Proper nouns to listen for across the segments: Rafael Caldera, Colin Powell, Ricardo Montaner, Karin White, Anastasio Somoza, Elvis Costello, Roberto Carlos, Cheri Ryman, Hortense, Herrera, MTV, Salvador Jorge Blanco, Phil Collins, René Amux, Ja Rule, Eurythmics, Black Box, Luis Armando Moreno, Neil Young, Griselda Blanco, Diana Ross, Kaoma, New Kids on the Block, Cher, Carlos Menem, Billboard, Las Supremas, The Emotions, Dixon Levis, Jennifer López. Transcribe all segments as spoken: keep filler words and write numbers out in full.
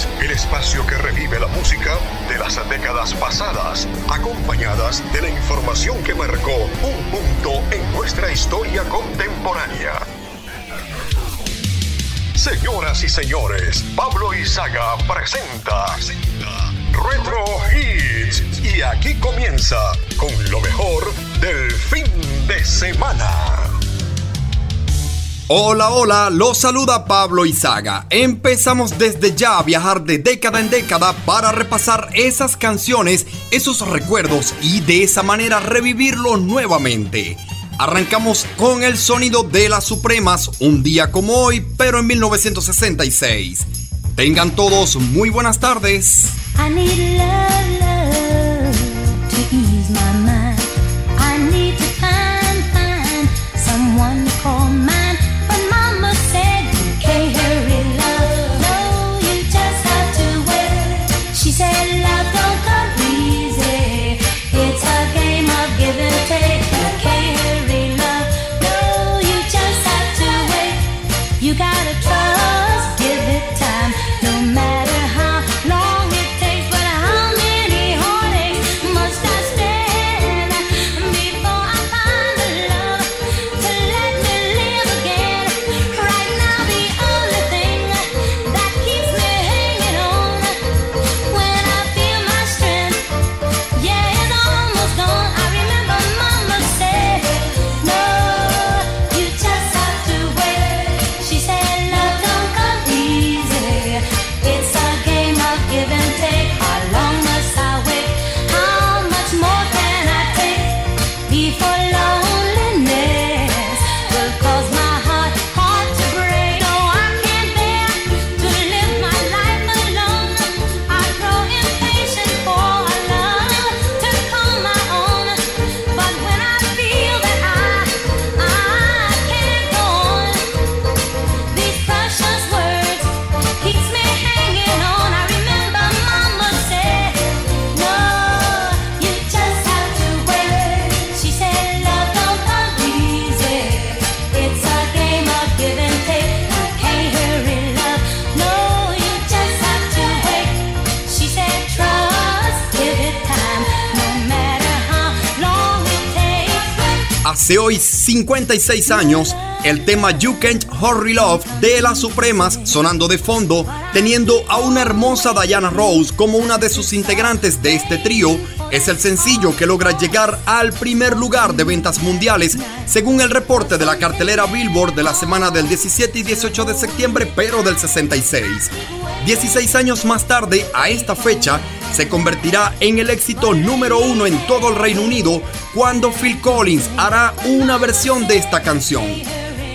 Rockets, el espacio que revive la música de las décadas pasadas, acompañadas de la información que marcó un punto en nuestra historia contemporánea. Señoras y señores, Pablo Izaga presenta Retro Hits. Y aquí comienza con lo mejor del fin de semana. Hola, hola, los saluda Pablo Izaga. Empezamos desde ya a viajar de década en década para repasar esas canciones, esos recuerdos y de esa manera revivirlo nuevamente. Arrancamos con el sonido de Las Supremas, un día como hoy, pero en mil novecientos sesenta y seis. Tengan todos muy buenas tardes. I need love, love to ease my mind. I need to find, find someone to call mine. Hace hoy cincuenta y seis años, el tema You Can't Hurry Love de Las Supremas sonando de fondo, teniendo a una hermosa Diana Ross como una de sus integrantes de este trío, es el sencillo que logra llegar al primer lugar de ventas mundiales, según el reporte de la cartelera Billboard de la semana del diecisiete y dieciocho de septiembre, pero del sesenta y seis. dieciséis años más tarde, a esta fecha, se convertirá en el éxito número uno en todo el Reino Unido cuando Phil Collins hará una versión de esta canción.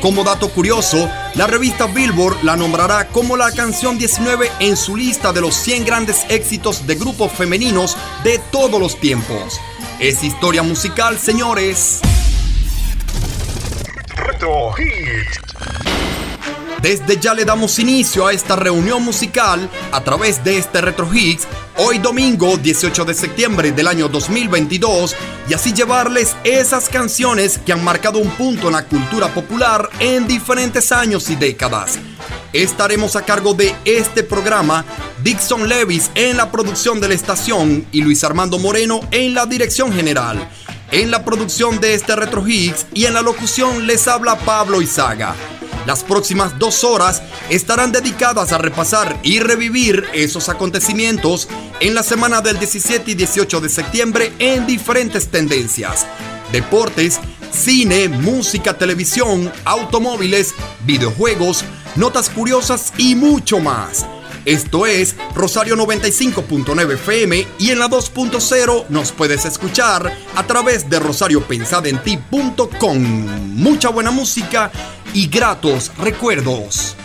Como dato curioso, la revista Billboard la nombrará como la canción diecinueve en su lista de los cien grandes éxitos de grupos femeninos de todos los tiempos. Es historia musical, señores. Desde ya le damos inicio a esta reunión musical a través de este Retro Hits, hoy domingo dieciocho de septiembre del año dos mil veintidós, y así llevarles esas canciones que han marcado un punto en la cultura popular en diferentes años y décadas. Estaremos a cargo de este programa, Dixon Levis en la producción de la estación y Luis Armando Moreno en la dirección general. En la producción de este Retro Hits y en la locución les habla Pablo Izaga. Las próximas dos horas estarán dedicadas a repasar y revivir esos acontecimientos en la semana del diecisiete y dieciocho de septiembre en diferentes tendencias: deportes, cine, música, televisión, automóviles, videojuegos, notas curiosas y mucho más. Esto es Rosario noventa y cinco punto nueve F M y en la dos punto cero nos puedes escuchar a través de rosario pensada en ti punto com. Mucha buena música y gratos recuerdos.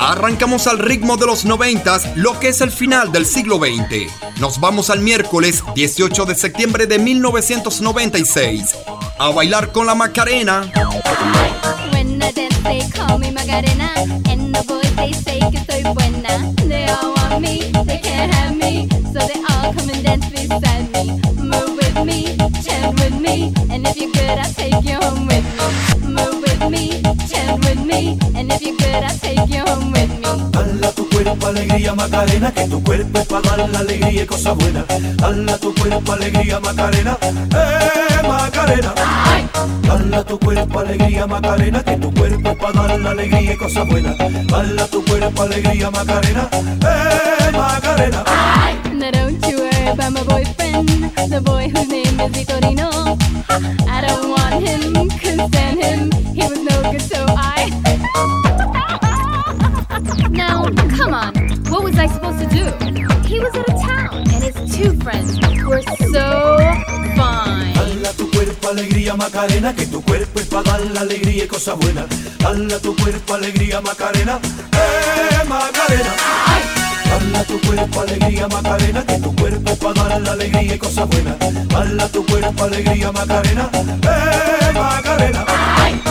Arrancamos al ritmo de los noventas, lo que es el final del siglo veinte. Nos vamos al miércoles dieciocho de septiembre de mil novecientos noventa y seis a bailar con la Macarena. good, I'll take you home with me. Move with me, chant with me, and if you're good, I'll take you home with me. Dala tu cuerpo alegría Macarena, que tu cuerpo es para dar la alegría y cosas buenas. Dala tu cuerpo alegría Macarena, eh Macarena. Dala tu cuerpo alegría Macarena, que tu cuerpo es para dar la alegría y cosas buenas. Dala tu cuerpo alegría Macarena, eh Macarena. Now don't you worry about my boyfriend, the boy whose name is Vitorino. I don't want him, couldn't stand him, he was no good so I. Now, come on, what was I supposed to do? He was out of town, and his two friends were so fine. Dala tu cuerpo alegría Macarena, que tu cuerpo es para dar la alegría y cosas buenas. Dala tu cuerpo alegría Macarena, eh Macarena. Ay. Dala tu cuerpo alegría Macarena, que tu cuerpo es para dar la alegría y cosas buenas. Dala tu cuerpo alegría Macarena, eh Macarena. Ay.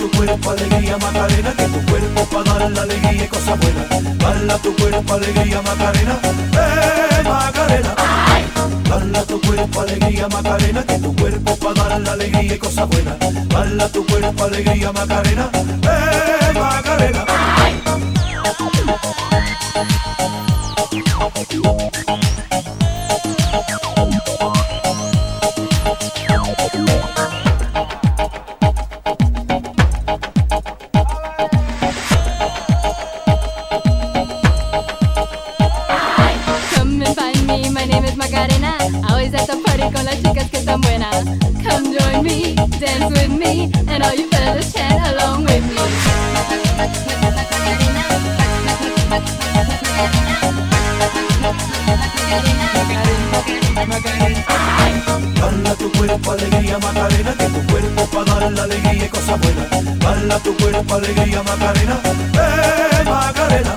Dala tu cuerpo alegría Macarena, que tu cuerpo para dar la alegría y cosas buenas. Dala tu cuerpo alegría Macarena, eh Macarena. Dala tu cuerpo alegría Macarena, que tu cuerpo para dar la alegría y cosas buenas. Dala tu cuerpo alegría Macarena, eh Macarena.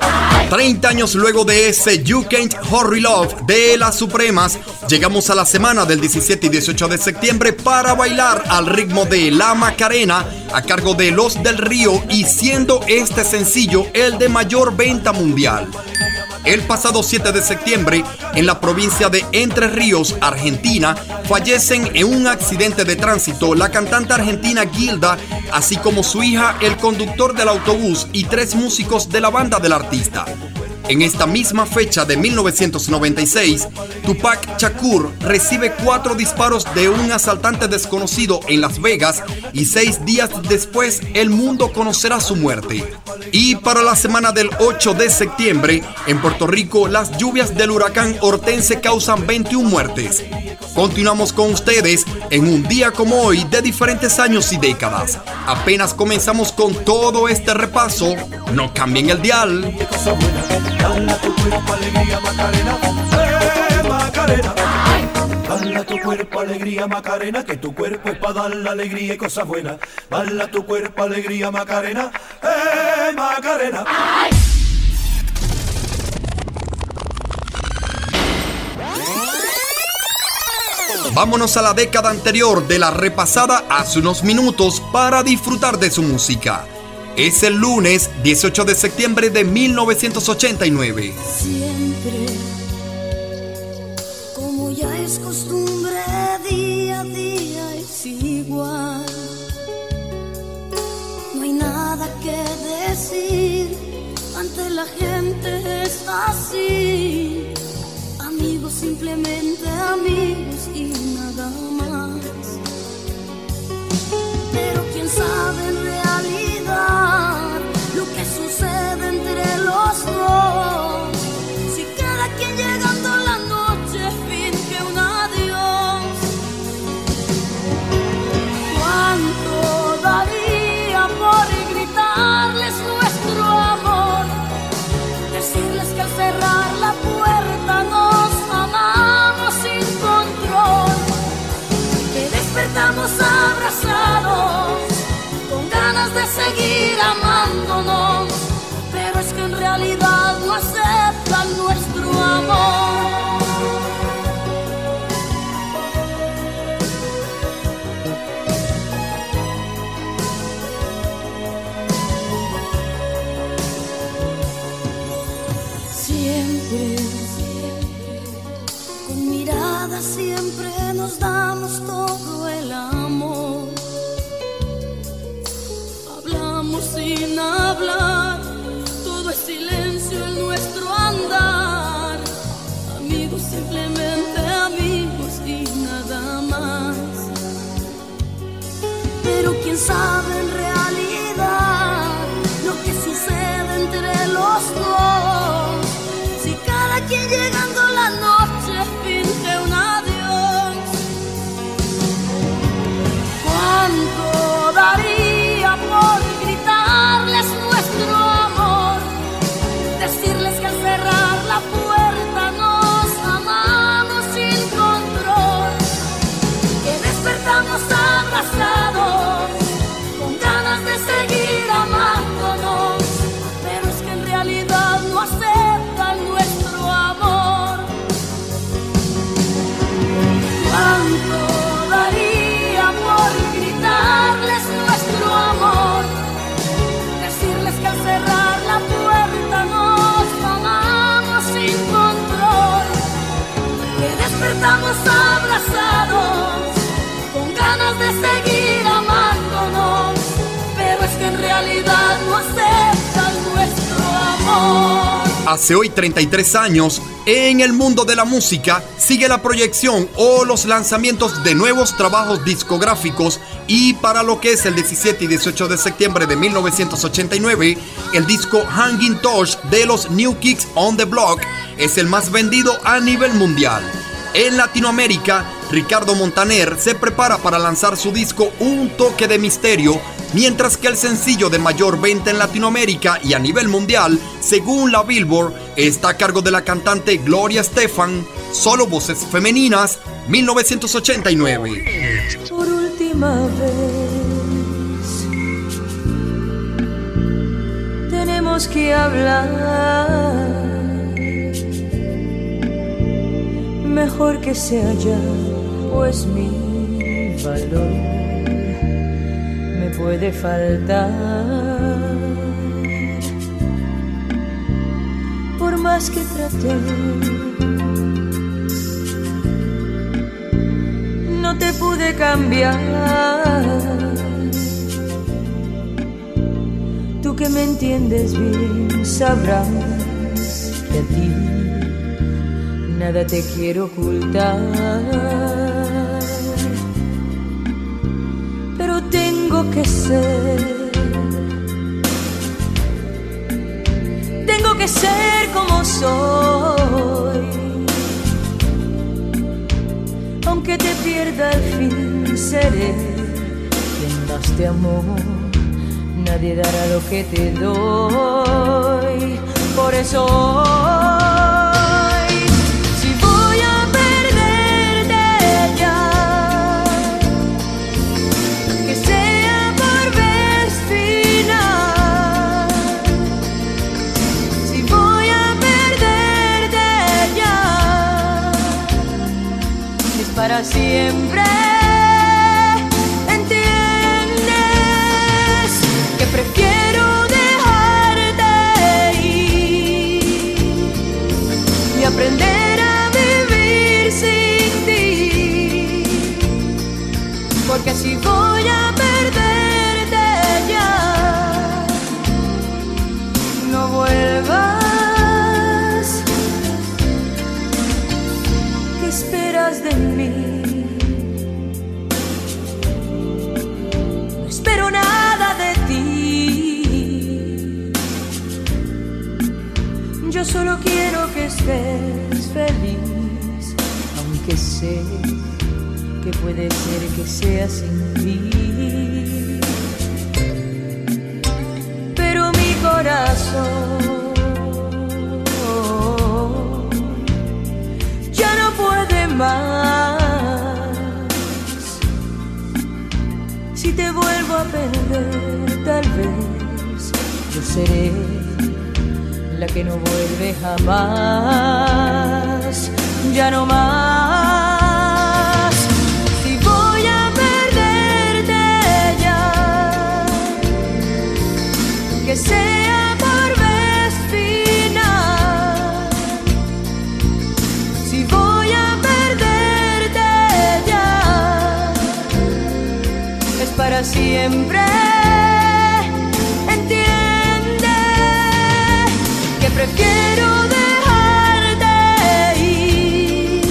treinta años luego de ese You Can't Hurry Love de Las Supremas, llegamos a la semana del diecisiete y dieciocho de septiembre para bailar al ritmo de La Macarena a cargo de Los del Río, y siendo este sencillo el de mayor venta mundial. El pasado siete de septiembre, en la provincia de Entre Ríos, Argentina, fallecen en un accidente de tránsito la cantante argentina Gilda, así como su hija, el conductor del autobús y tres músicos de la banda del artista. En esta misma fecha de mil novecientos noventa y seis, Tupac Shakur recibe cuatro disparos de un asaltante desconocido en Las Vegas y seis días después el mundo conocerá su muerte. Y para la semana del ocho de septiembre, en Puerto Rico, las lluvias del huracán Hortense causan veintiuna muertes. Continuamos con ustedes en un día como hoy de diferentes años y décadas. Apenas comenzamos con todo este repaso, no cambien el dial. Dala tu cuerpo alegría Macarena, eh Macarena. Dala tu cuerpo alegría Macarena, que tu cuerpo es para dar la alegría y cosas buenas. Dala tu cuerpo alegría Macarena, eh Macarena. Ay. Vámonos a la década anterior de la repasada hace unos minutos para disfrutar de su música. Es el lunes dieciocho de septiembre de mil novecientos ochenta y nueve. Siempre, como ya es costumbre, día a día es igual. No hay nada que decir, ante la gente es así. Amigos, simplemente amigos y nada más. Pero quién sabe en realidad lo que sucede entre los dos. Si cada quien llegando la noche finge un adiós, ¿cuánto daría por gritarles nuestro amor? Decirles que al cerrar pero quién sabe en realidad lo que sucede entre los dos. Si cada quien llegando la noche finge un adiós, ¿cuánto daría por gritarles nuestro amor? Decirles que al cerrar la puerta nos amamos sin control, que despertamos abrazados con ganas de seguir amándonos, pero es que en realidad no aceptan nuestro amor. ¿Cuánto daría por gritarles nuestro amor? Decirles que al cerrar la puerta nos amamos sin control, que despertamos abrazados con ganas de seguir amándonos, pero es que en realidad no aceptan nuestro amor. Hace hoy treinta y tres años, en el mundo de la música sigue la proyección o los lanzamientos de nuevos trabajos discográficos, y para lo que es el diecisiete y dieciocho de septiembre de mil novecientos ochenta y nueve, el disco Hanging Touch de los New Kids on the Block es el más vendido a nivel mundial. En Latinoamérica, Ricardo Montaner se prepara para lanzar su disco Un Toque de Misterio, mientras que el sencillo de mayor venta en Latinoamérica y a nivel mundial, según la Billboard, está a cargo de la cantante Gloria Estefan, Solo Voces Femeninas, mil novecientos ochenta y nueve. Por última vez, tenemos que hablar. Mejor que sea ya, pues mi valor me puede faltar. Por más que trate, no te pude cambiar. Tú que me entiendes bien sabrás que a ti nada te quiero ocultar, pero tengo que ser, tengo que ser como soy, aunque te pierda al fin seré quien más te amó, nadie dará lo que te doy, por eso siempre entiendes que prefiero dejarte ir y aprender a vivir sin ti, porque si voy a perderte ya no vuelvas. ¿Qué esperas de mí? Yo solo quiero que estés feliz, aunque sé que puede ser que sea sin ti. Pero mi corazón ya no puede más. Si te vuelvo a perder, tal vez yo seré la que no vuelve jamás, ya no más. Si voy a perderte ya, que sea por vez final. Si voy a perderte ya, es para siempre. Prefiero dejarte ir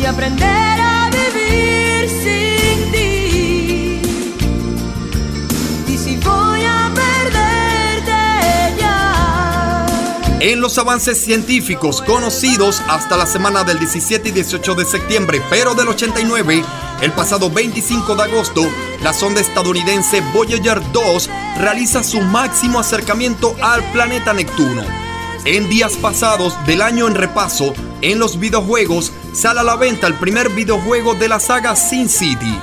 y aprender a vivir sin ti, en los avances científicos conocidos hasta la semana del diecisiete y dieciocho de septiembre, pero del ochenta y nueve, el pasado veinticinco de agosto, la sonda estadounidense Voyager dos realiza su máximo acercamiento al planeta Neptuno. En días pasados del año en repaso, en los videojuegos sale a la venta el primer videojuego de la saga Sin City.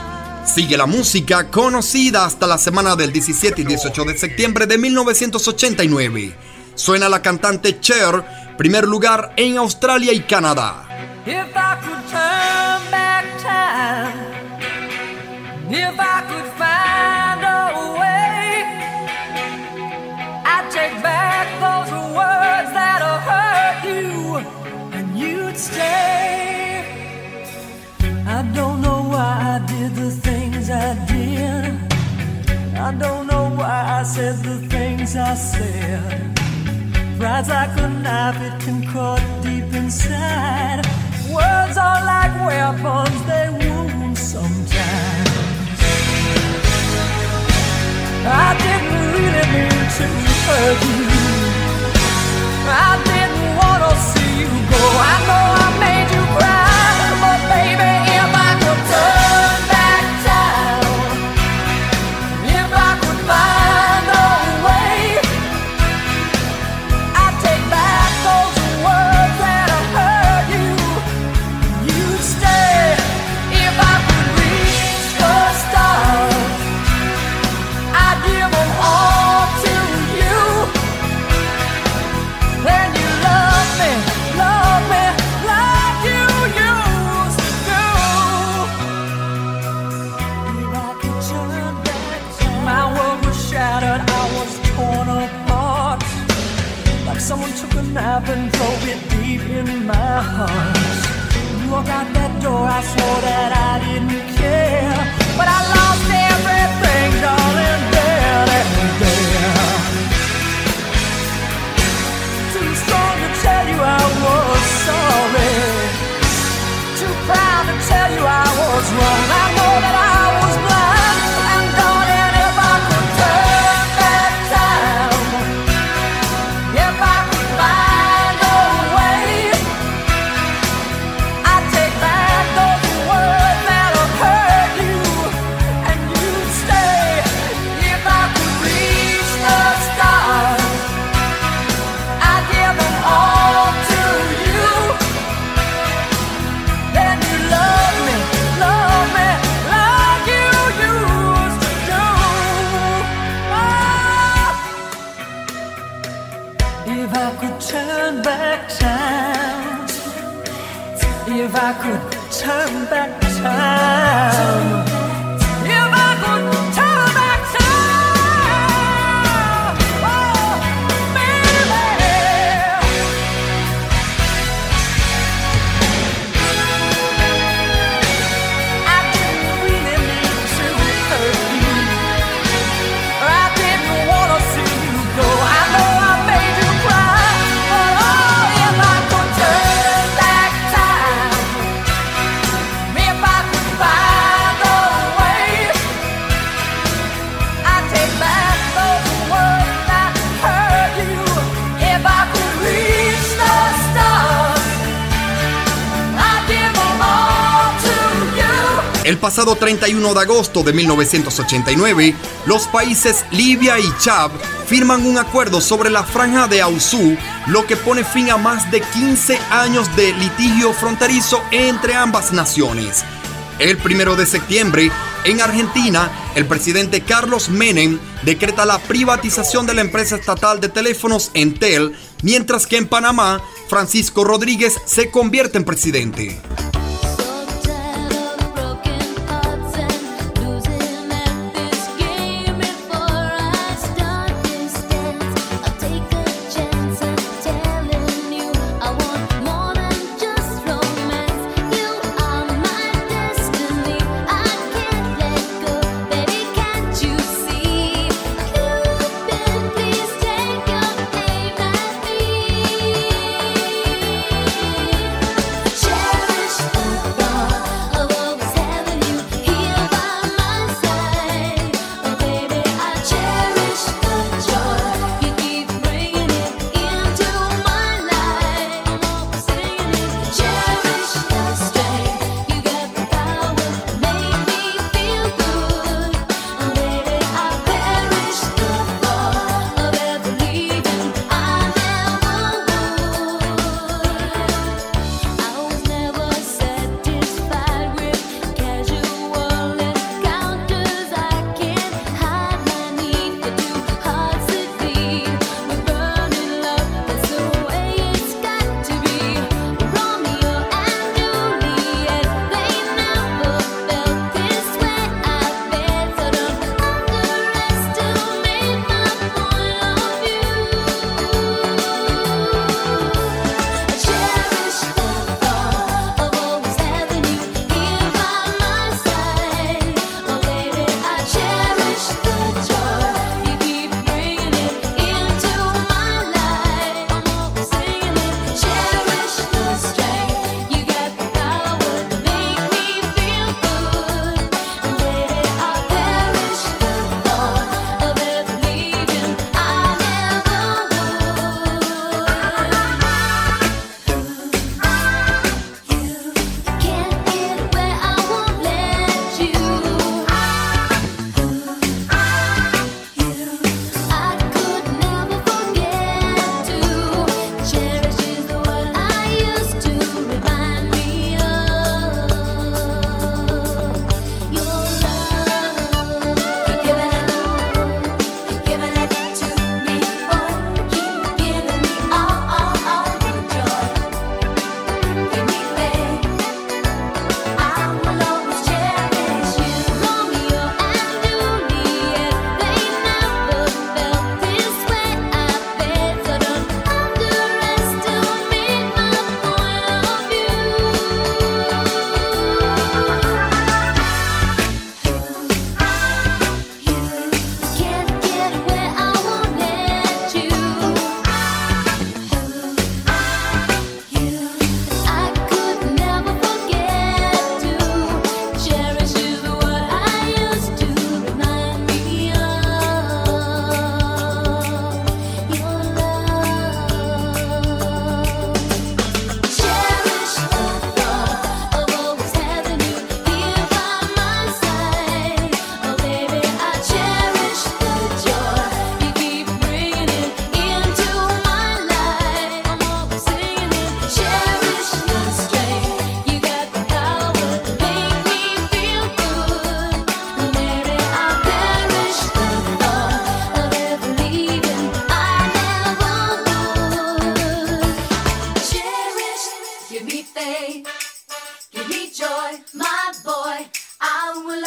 Sigue la música conocida hasta la semana del diecisiete y dieciocho de septiembre de mil novecientos ochenta y nueve. Suena la cantante Cher, primer lugar en Australia y Canadá. If I could turn back time, if I could find a way, I'd take back those words that'll hurt you, and you'd stay. I don't know why I did the things I did. I don't know why I said the things I said. Rides like a knife, it can cut deep inside. Words are like weapons, they wound sometimes. I didn't really mean to hurt you. I didn't want to see you go. I know I made you cry, but baby, if I could turn back time, if I could find a way, I'd take back those words that I heard you. You'd stay. If I could reach the stars, I'd give them all to you. When you love me, love me like you used to do. If I could turn back time, my world was shattered, I was torn apart. Like someone took a knife and drove it deep in my heart. You walked out that door, I swore that I didn't care, but I lost everything, darling, there, there, there. Too strong to tell you I was sorry, too proud to tell you I was wrong. I know that I was blind, and darling, if I could turn back time, if I could find a way, I'd take back those words that'll hurt you, and you'd stay. If I could reach the stars, I'd give them all to you. Then you love me, love me like you used to do. Oh. If I could turn back time, if I could turn back time, if I could turn back time, oh, baby. I didn't really mean to hurt you. I didn't wanna see you go. I know I made you cry, but oh, if I could turn back time, if I could find a way, I'd take back those words that hurt you. If I could reach the stars, I'd give them all to you. El pasado treinta y uno de agosto de mil novecientos ochenta y nueve, los países Libia y Chad firman un acuerdo sobre la franja de Auxú, lo que pone fin a más de quince años de litigio fronterizo entre ambas naciones. El primero de septiembre, en Argentina, el presidente Carlos Menem decreta la privatización de la empresa estatal de teléfonos Entel, mientras que en Panamá, Francisco Rodríguez se convierte en presidente. Cherish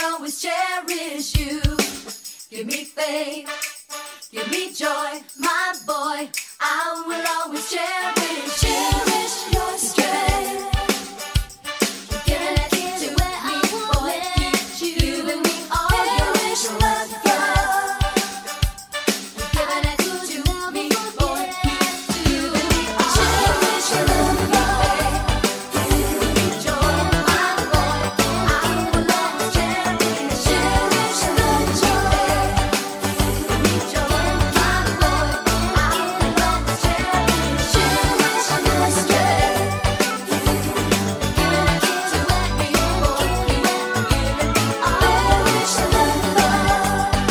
always cherish you. Give me faith, give me joy, my boy. I will always cherish, cherish your strength.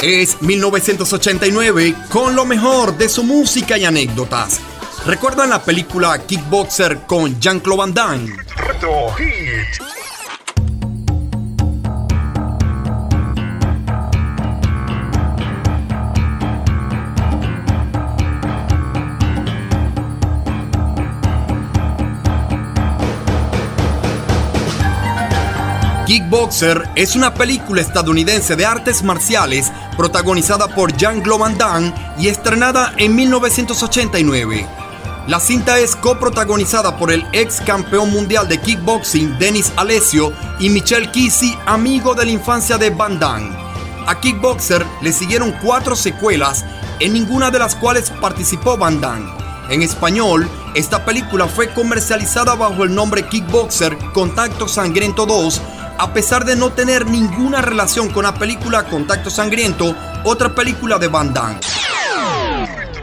Es mil novecientos ochenta y nueve con lo mejor de su música y anécdotas. ¿Recuerdan la película Kickboxer con Jean-Claude Van Damme? Kickboxer es una película estadounidense de artes marciales protagonizada por Jean-Claude Van Damme y estrenada en mil novecientos ochenta y nueve. La cinta es coprotagonizada por el ex campeón mundial de kickboxing Denis Alessio y Michel Kissi, amigo de la infancia de Van Damme. A Kickboxer le siguieron cuatro secuelas, en ninguna de las cuales participó Van Damme. En español, esta película fue comercializada bajo el nombre Kickboxer Contacto Sangriento dos, a pesar de no tener ninguna relación con la película Contacto Sangriento, otra película de Van Damme.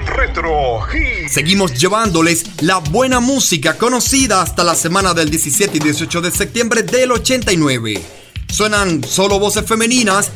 Retro Hits. Seguimos llevándoles la buena música conocida hasta la semana del diecisiete y dieciocho de septiembre del ochenta y nueve. Suenan solo voces femeninas.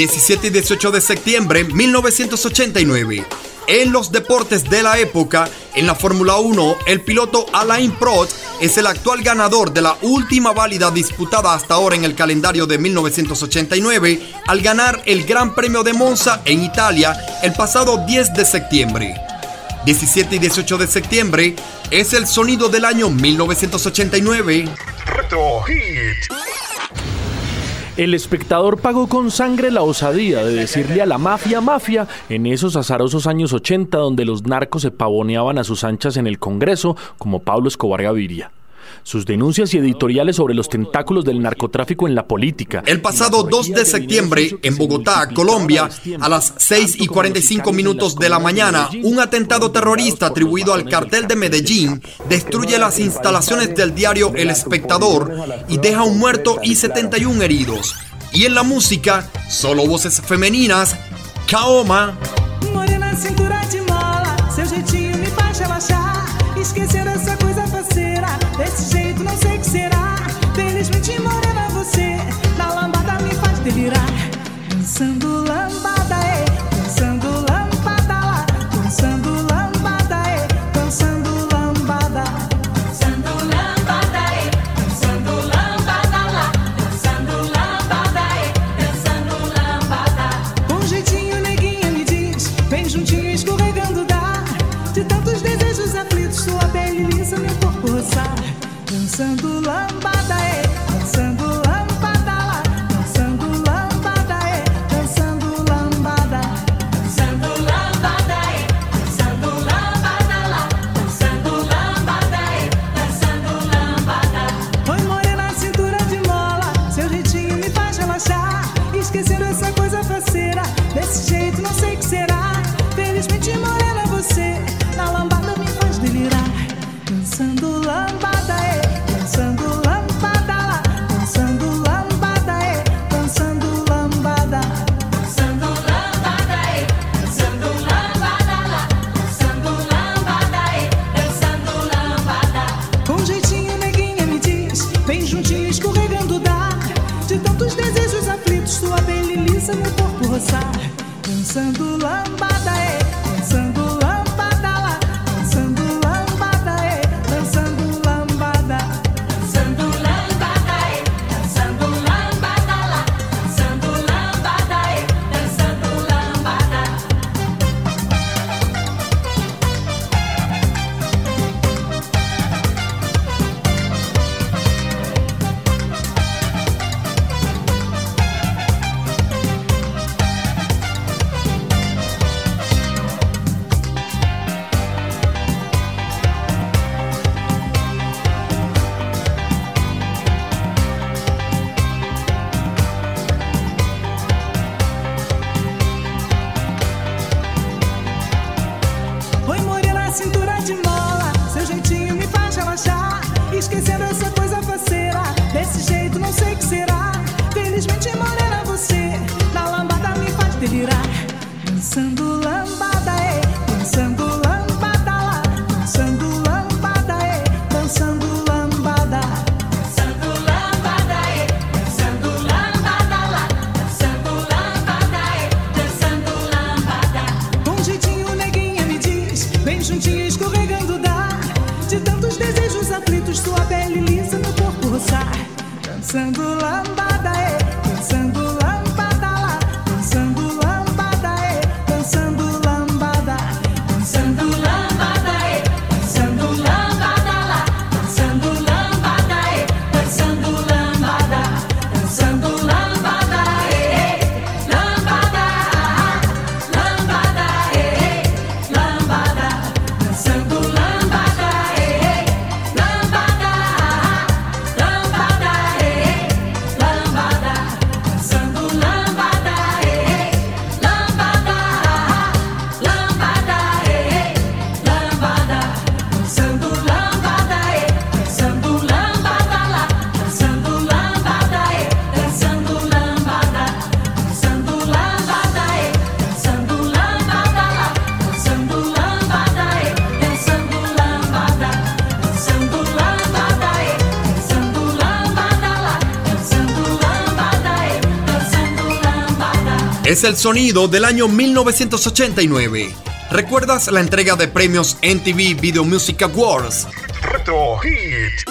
diecisiete y dieciocho de septiembre de mil novecientos ochenta y nueve. En los deportes de la época, en la Fórmula uno, el piloto Alain Prost es el actual ganador de la última válida disputada hasta ahora en el calendario de mil novecientos ochenta y nueve al ganar el Gran Premio de Monza en Italia el pasado diez de septiembre. diecisiete y dieciocho de septiembre es el sonido del año mil novecientos ochenta y nueve. Retro Hits. El espectador pagó con sangre la osadía de decirle a la mafia, mafia, en esos azarosos años ochenta donde los narcos se pavoneaban a sus anchas en el Congreso, como Pablo Escobar Gaviria. Sus denuncias y editoriales sobre los tentáculos del narcotráfico en la política. El pasado dos de septiembre, en Bogotá, Colombia, a las seis y cuarenta y cinco minutos de la mañana, un atentado terrorista atribuido al cartel de Medellín destruye las instalaciones del diario El Espectador y deja un muerto y setenta y uno heridos. Y en la música, solo voces femeninas, Kaoma. Esquecer essa coisa faceira, desse jeito não sei o que será. Felizmente morena você, na lambada me faz delirar. Dançando lambada, é, dançando lambada lá, dançando lambada, é, dançando lambada, dançando lambada, é, dançando lambada lá, dançando lambada, é, dançando lambada. Com jeitinho neguinha me diz, bem juntinho escorregando dá, de tantos desejos aflitos. Sua pele lisa meu corpo roçar. Dançando lambada, é, dançando lambada lá, dançando lambada, é, dançando lambada, dançando lambada, é, dançando lambada lá, dançando lambada, é, dançando lambada. Oi morena, cintura de mola, seu jeitinho me faz relaxar. Esquecer essa coisa faceira, desse jeito não sei o que será. Felizmente morena você, na lambada me faz delirar. Dançando lambada, é, dançando lambada lá, dançando lambada, é, dançando lambada, dançando lambada, é, dançando lambada lá, dançando lambada, é, dançando lambada. Com jeitinho neguinha me diz, bem juntinho escorregando dá, de tantos desejos aflitos sua pele lisa meu corpo roçar. Dançando lambada, é, dançando lambada. La Es el sonido del año mil novecientos ochenta y nueve. ¿Recuerdas la entrega de premios M T V Video Music Awards? Retro Hits.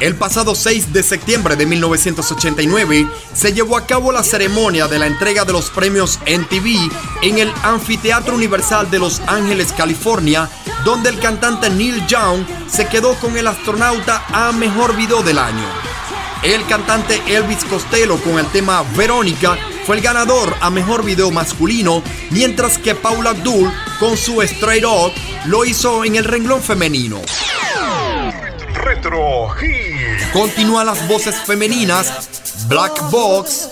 El pasado seis de septiembre de mil novecientos ochenta y nueve se llevó a cabo la ceremonia de la entrega de los premios M T V en el Anfiteatro Universal de Los Ángeles, California, donde el cantante Neil Young se quedó con el astronauta a Mejor Video del Año. El cantante Elvis Costello con el tema Verónica fue el ganador a Mejor Video Masculino, mientras que Paula Abdul con su Straight Up lo hizo en el renglón femenino. Retro Hits. Continúan las voces femeninas. Black Box.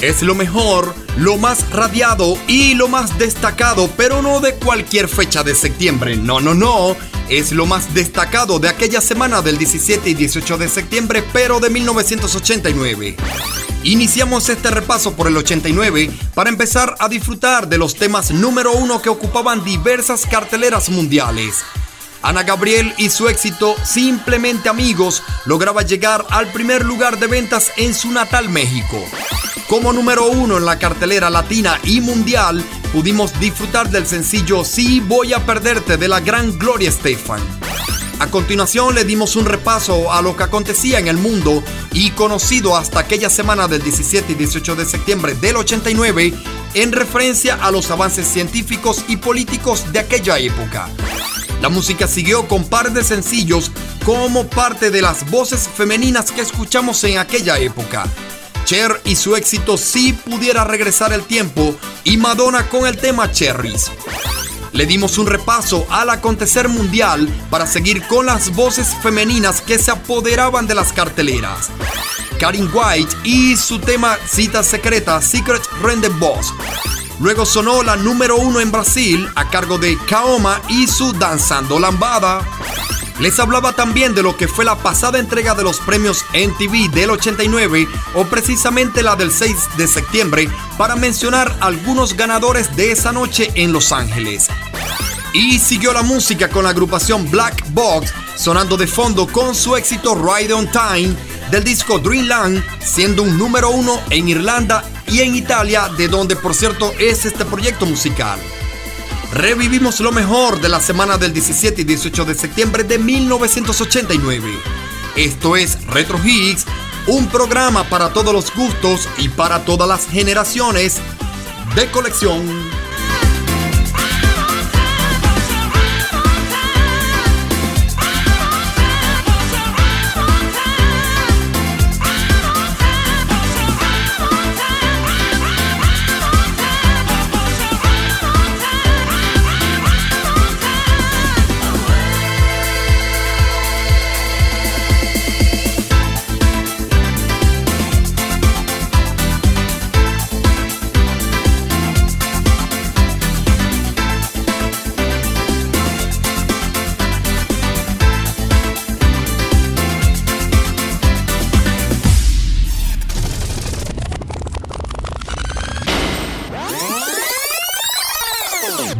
Es lo mejor, lo más radiado y lo más destacado, pero no de cualquier fecha de septiembre. No, no, no. Es lo más destacado de aquella semana del diecisiete y dieciocho de septiembre, pero de mil novecientos ochenta y nueve. Iniciamos este repaso por el ochenta y nueve para empezar a disfrutar de los temas número uno que ocupaban diversas carteleras mundiales. Ana Gabriel y su éxito Simplemente Amigos lograba llegar al primer lugar de ventas en su natal México. Como número uno en la cartelera latina y mundial, pudimos disfrutar del sencillo Sí voy a perderte de la gran Gloria Estefan. A continuación le dimos un repaso a lo que acontecía en el mundo y conocido hasta aquella semana del diecisiete y dieciocho de septiembre del ochenta y nueve en referencia a los avances científicos y políticos de aquella época. La música siguió con par de sencillos como parte de las voces femeninas que escuchamos en aquella época. Cher y su éxito Si Pudiera Regresar el Tiempo y Madonna con el tema Cherries. Le dimos un repaso al acontecer mundial para seguir con las voces femeninas que se apoderaban de las carteleras. Karin White y su tema Cita Secreta, Secret Rendezvous. Luego sonó la número uno en Brasil a cargo de Kaoma y su Danzando Lambada. Les hablaba también de lo que fue la pasada entrega de los premios M T V del ochenta y nueve o precisamente la del seis de septiembre para mencionar algunos ganadores de esa noche en Los Ángeles. Y siguió la música con la agrupación Black Box sonando de fondo con su éxito Ride on Time del disco Dreamland, siendo un número uno en Irlanda y en Italia, de donde por cierto es este proyecto musical. Revivimos lo mejor de la semana del diecisiete y dieciocho de septiembre de mil novecientos ochenta y nueve. Esto es Retro Hits, un programa para todos los gustos y para todas las generaciones de colección.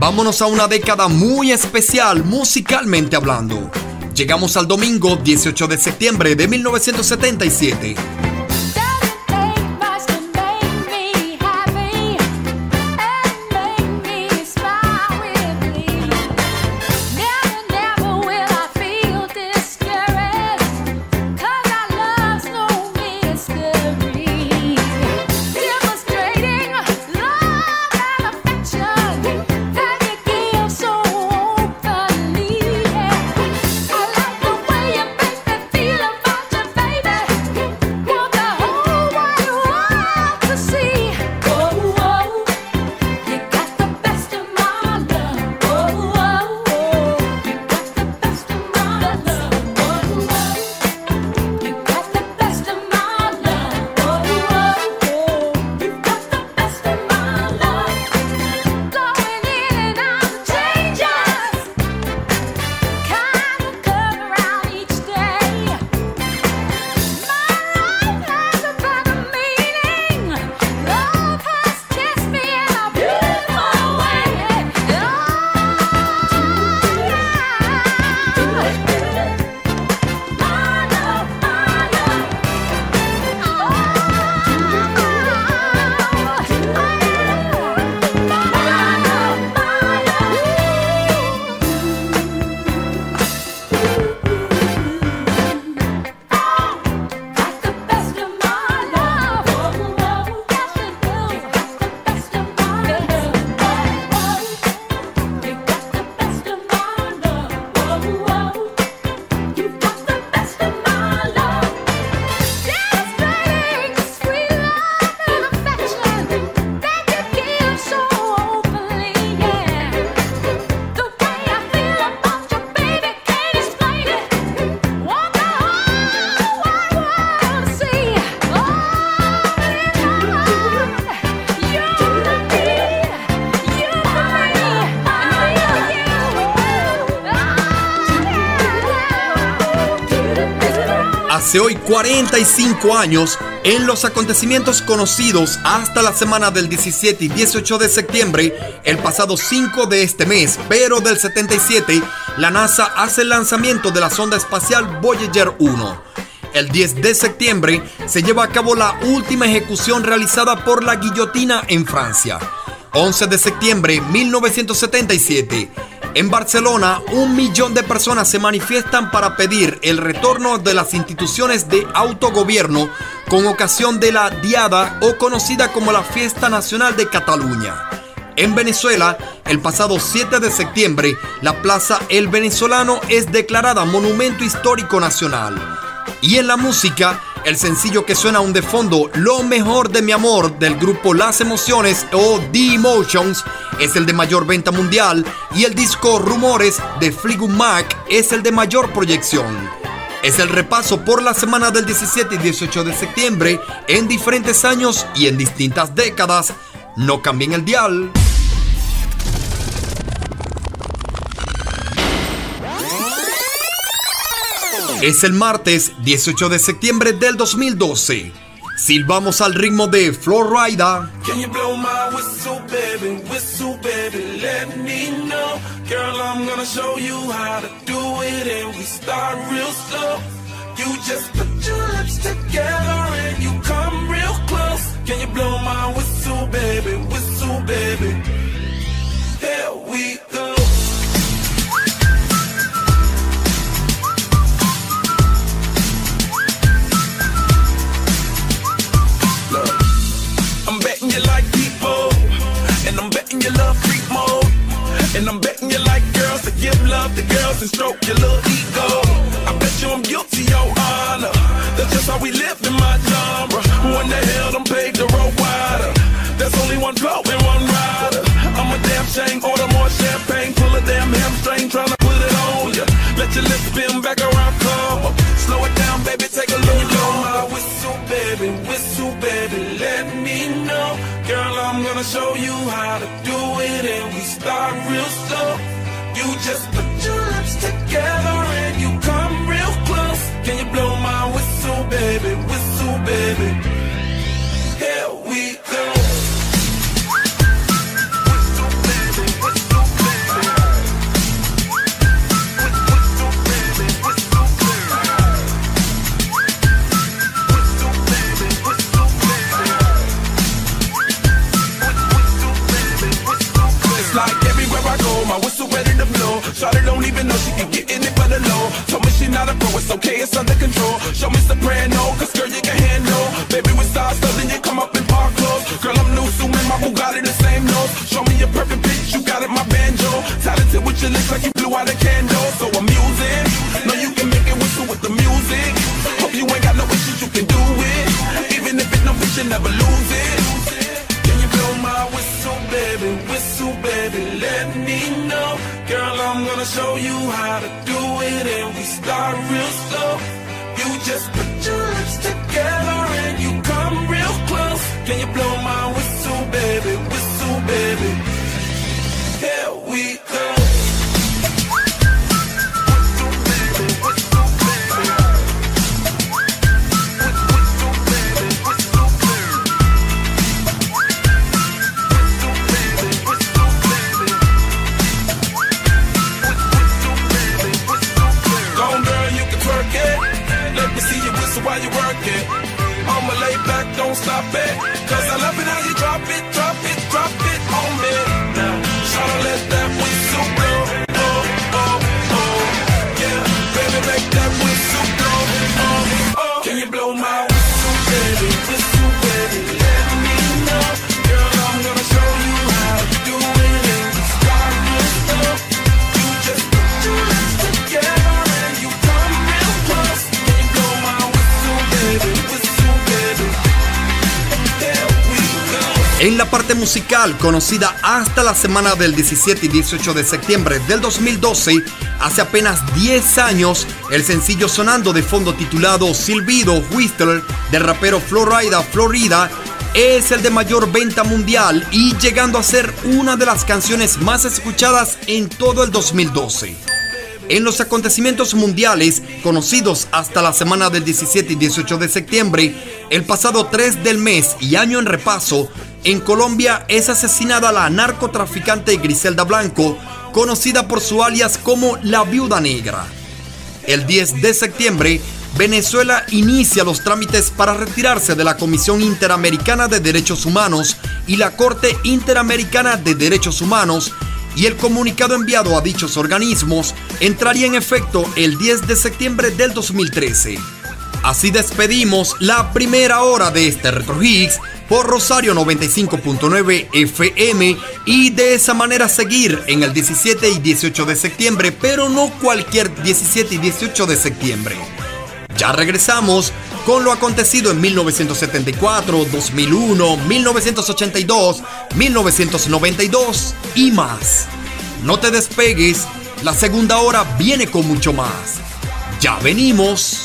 Vámonos a una década muy especial musicalmente hablando. Llegamos al domingo dieciocho de septiembre de mil novecientos setenta y siete. Hace hoy cuarenta y cinco años, en los acontecimientos conocidos hasta la semana del diecisiete y dieciocho de septiembre, el pasado cinco de este mes, pero del setenta y siete, la NASA hace el lanzamiento de la sonda espacial Voyager uno. El diez de septiembre se lleva a cabo la última ejecución realizada por la guillotina en Francia. once de septiembre de mil novecientos setenta y siete. En Barcelona, un millón de personas se manifiestan para pedir el retorno de las instituciones de autogobierno con ocasión de la Diada o conocida como la Fiesta Nacional de Cataluña. En Venezuela, el pasado siete de septiembre, la Plaza El Venezolano es declarada Monumento Histórico Nacional. Y en la música, el sencillo que suena aún de fondo, Lo Mejor de Mi Amor, del grupo Las Emociones o The Emotions, es el de mayor venta mundial, y el disco Rumores de Fleetwood Mac es el de mayor proyección. Es el repaso por la semana del diecisiete y dieciocho de septiembre en diferentes años y en distintas décadas. No cambien el dial. Es el martes dieciocho de septiembre del dos mil doce. Silbamos al ritmo de Flo Rida. Can you blow my whistle, baby? Whistle, baby, let me know. Girl, I'm gonna show you how to do it and we start real slow. You just put your lips together and you come real close. Can you blow my whistle, baby? Whistle, baby. Here we go. And I'm betting you like girls to give love to girls and stroke your little ego. I bet you I'm guilty, your honor. That's just how we live in my genre. Who in the hell done paved the road wider? There's only one blow and one rider. I'm a damn shame, order more champagne. Pull a damn hamstring, tryna put it on ya. Let your lips spin back around, come up. Slow it down, baby, take a little longer. Whistle, baby, whistle, baby, let me know. Girl, I'm gonna show you how to do it and we start real slow. You just put your lips together and you come real close. Can you blow my whistle, baby, whistle, baby? Here we go. Whistle, baby, whistle, baby. Whistle, baby, whistle, baby. Whistle, baby, whistle, baby. Like everywhere I go, my whistle ready to blow. Charlotte don't even know she can get in it but the low. Told me she not a pro, it's okay, it's under control. Show me soprano, cause girl you can handle. Baby with stars, so then you come up in park clothes. Girl I'm new, so man, my Bugatti the same nose. Show me your perfect pitch, you got it, my banjo. Talented with your lips like you blew out a candle. So I'm using, know you can make it whistle with the music. Hope you ain't got no issues, you can do it. Even if it's no fish, you never lose it. Baby, whistle, baby, let me know. Girl, I'm gonna show you how to do it and we start real slow. You just put your lips together and you come real close. Can you blow my whistle, baby, whistle, baby? Here we go. While you work it, I'ma lay back, don't stop it. Cause I love it how you drop it, drop it, drop it on me. Now, try to let that whistle go. Oh, oh, oh. Yeah, baby, make that whistle go. Oh, oh. Can you blow my whistle, baby? Whistle, baby, let me know. Girl, I'm gonna show you how to do it and start this stuff. You just put your lips together and you come real close. En la parte musical, conocida hasta la semana del diecisiete y dieciocho de septiembre del dos mil doce, hace apenas diez años, el sencillo sonando de fondo titulado Silbido Whistler del rapero Flo Rida, Flo Rida, es el de mayor venta mundial y llegando a ser una de las canciones más escuchadas en todo el dos mil doce. En los acontecimientos mundiales conocidos hasta la semana del diecisiete y dieciocho de septiembre, el pasado tres del mes y año en repaso, en Colombia es asesinada la narcotraficante Griselda Blanco, conocida por su alias como la Viuda Negra. El diez de septiembre, Venezuela inicia los trámites para retirarse de la Comisión Interamericana de Derechos Humanos y la Corte Interamericana de Derechos Humanos, y el comunicado enviado a dichos organismos entraría en efecto el diez de septiembre del dos mil trece. Así despedimos la primera hora de este RetroHits por Rosario noventa y cinco punto nueve F M, y de esa manera seguir en el diecisiete y dieciocho de septiembre, pero no cualquier diecisiete y dieciocho de septiembre. Ya regresamos con lo acontecido en mil novecientos setenta y cuatro, dos mil uno, mil novecientos ochenta y dos, mil novecientos noventa y dos y más. No te despegues, la segunda hora viene con mucho más. Ya venimos.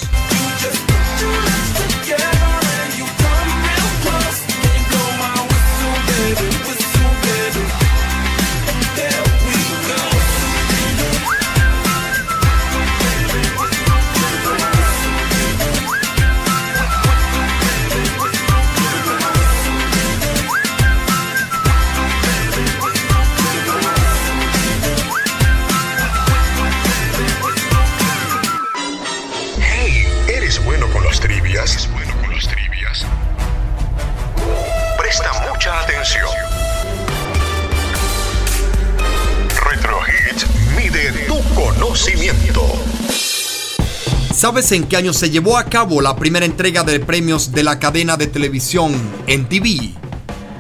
¿Sabes en qué año se llevó a cabo la primera entrega de premios de la cadena de televisión M T V?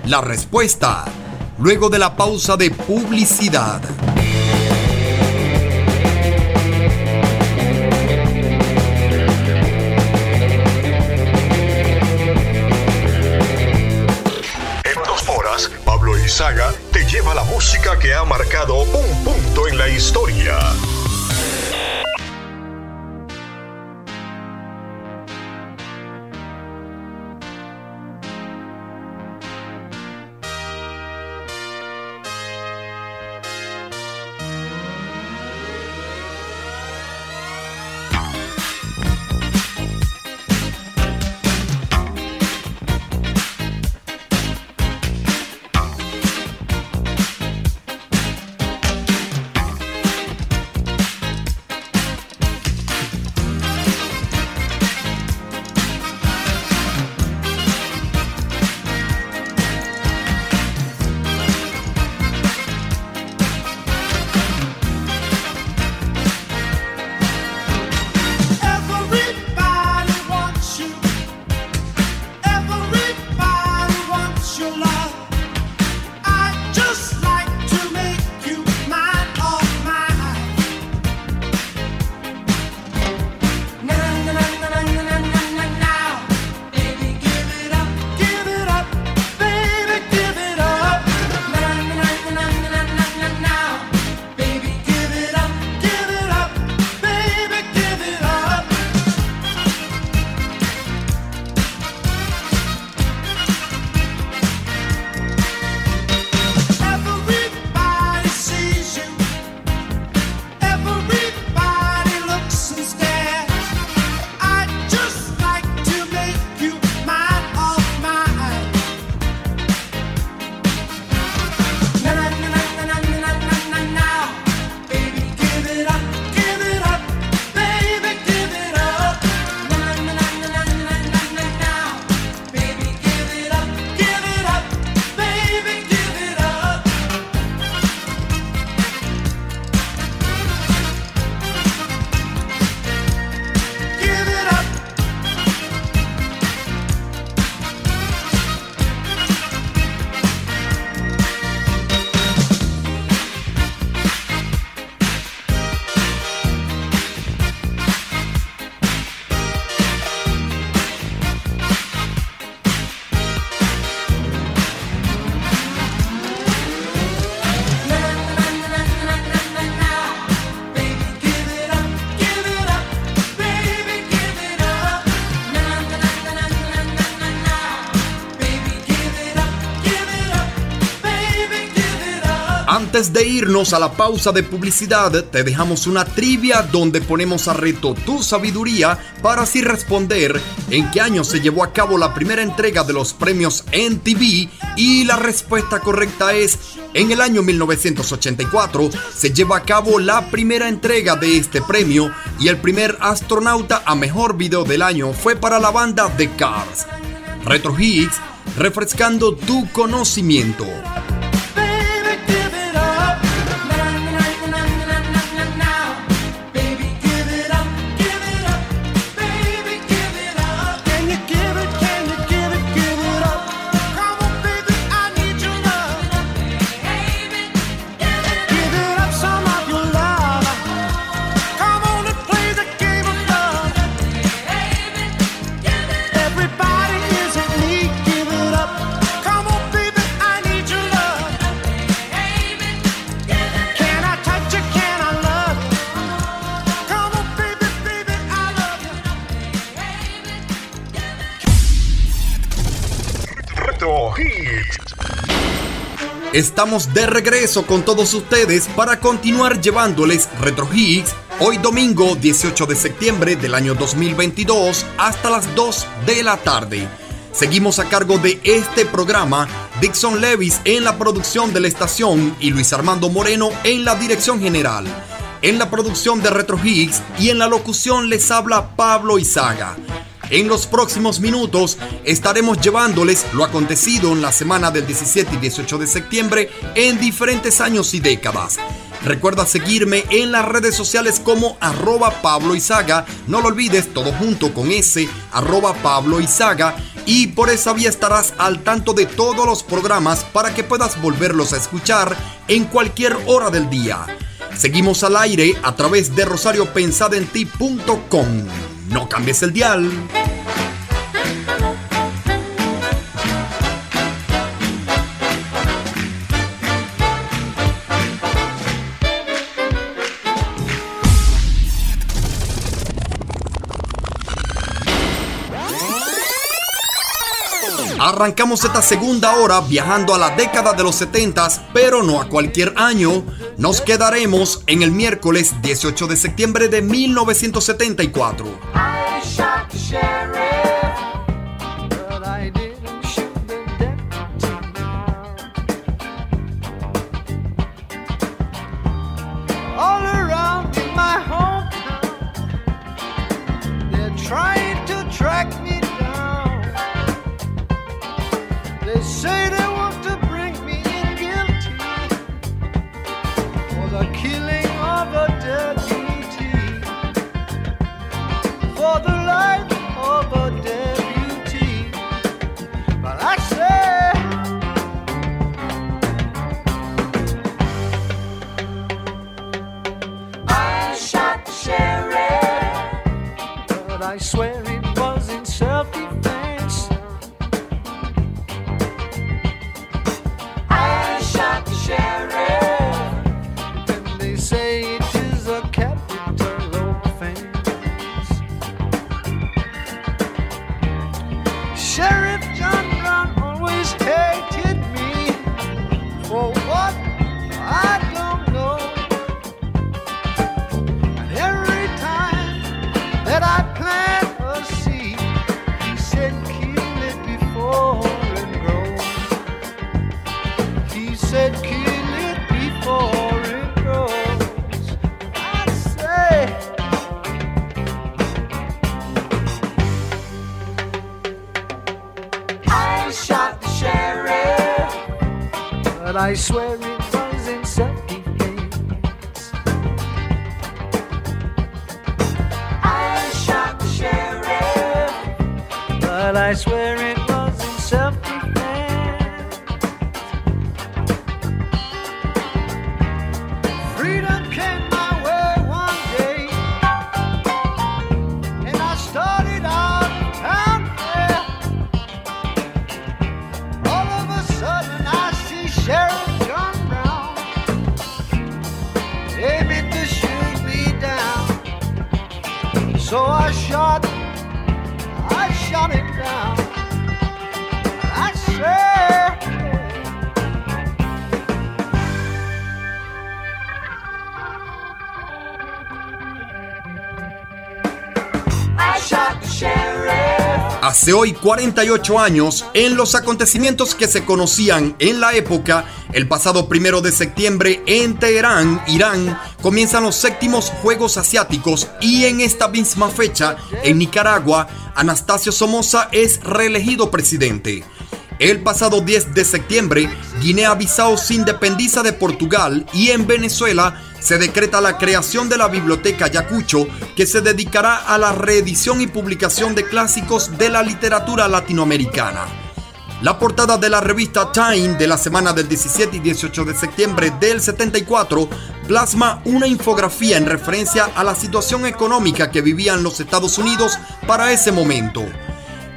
La respuesta, luego de la pausa de publicidad. En dos horas, Pablo Izaga te lleva la música que ha marcado un punto en la historia. Antes de irnos a la pausa de publicidad, te dejamos una trivia donde ponemos a reto tu sabiduría para así responder en qué año se llevó a cabo la primera entrega de los premios M T V, y la respuesta correcta es: en el año mil novecientos ochenta y cuatro se lleva a cabo la primera entrega de este premio, y el primer astronauta a mejor video del año fue para la banda de Cars. Retro Hits, refrescando tu conocimiento. Estamos de regreso con todos ustedes para continuar llevándoles Retro Hits hoy domingo dieciocho de septiembre del año dos mil veintidós hasta las dos de la tarde. Seguimos a cargo de este programa, Dixon Levis en la producción de la estación y Luis Armando Moreno en la dirección general. En la producción de Retro Hits y en la locución les habla Pablo Izaga. En los próximos minutos estaremos llevándoles lo acontecido en la semana del diecisiete y dieciocho de septiembre en diferentes años y décadas. Recuerda seguirme en las redes sociales como arroba Pablo Izaga. No lo olvides, todo junto con ese, arroba Pablo Izaga. Y por esa vía estarás al tanto de todos los programas para que puedas volverlos a escuchar en cualquier hora del día. Seguimos al aire a través de rosario pensada en ti punto com. No cambies el dial. Arrancamos esta segunda hora viajando a la década de los setentas, pero no a cualquier año. Nos quedaremos en el miércoles dieciocho de septiembre de mil novecientos setenta y cuatro. I swear it was in self-defense. I shot the sheriff, but I swear it was in self-defense. Freedom came my way one day, and I started out down there. All of a sudden, I see sheriff. So I shot, I shot it down. I said, I shot the sheriff. Hace hoy cuarenta y ocho años, en los acontecimientos que se conocían en la época, el pasado primero de septiembre en Teherán, Irán, comienzan los séptimos Juegos Asiáticos y en esta misma fecha, en Nicaragua, Anastasio Somoza es reelegido presidente. El pasado diez de septiembre, Guinea-Bissau se independiza de Portugal y en Venezuela se decreta la creación de la Biblioteca Ayacucho, que se dedicará a la reedición y publicación de clásicos de la literatura latinoamericana. La portada de la revista Time de la semana del diecisiete y dieciocho de septiembre del setenta y cuatro plasma una infografía en referencia a la situación económica que vivían los Estados Unidos para ese momento.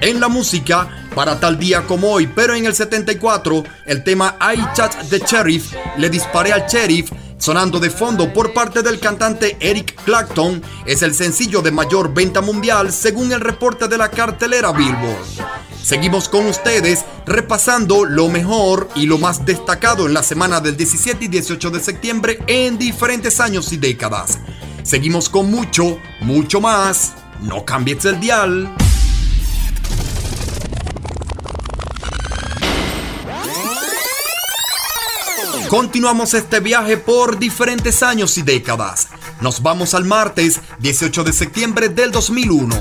En la música, para tal día como hoy, pero en el setenta y cuatro, el tema I Shot the Sheriff, le disparé al sheriff, sonando de fondo por parte del cantante Eric Clapton, es el sencillo de mayor venta mundial según el reporte de la cartelera Billboard. Seguimos con ustedes repasando lo mejor y lo más destacado en la semana del diecisiete y dieciocho de septiembre en diferentes años y décadas. Seguimos con mucho, mucho más. No cambies el dial. Continuamos este viaje por diferentes años y décadas. Nos vamos al martes dieciocho de septiembre del dos mil uno.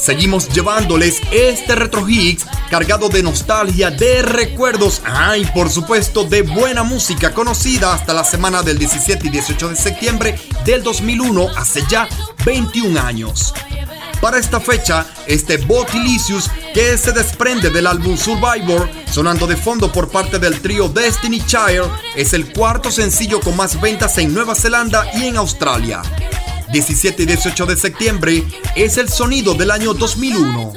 Seguimos llevándoles este Retro Hits cargado de nostalgia, de recuerdos, ah, y por supuesto de buena música conocida hasta la semana del diecisiete y dieciocho de septiembre del dos mil uno, hace ya veintiún años. Para esta fecha, este Botilicious que se desprende del álbum Survivor, sonando de fondo por parte del trío Destiny Child, es el cuarto sencillo con más ventas en Nueva Zelanda y en Australia. diecisiete y dieciocho de septiembre es el sonido del año dos mil uno.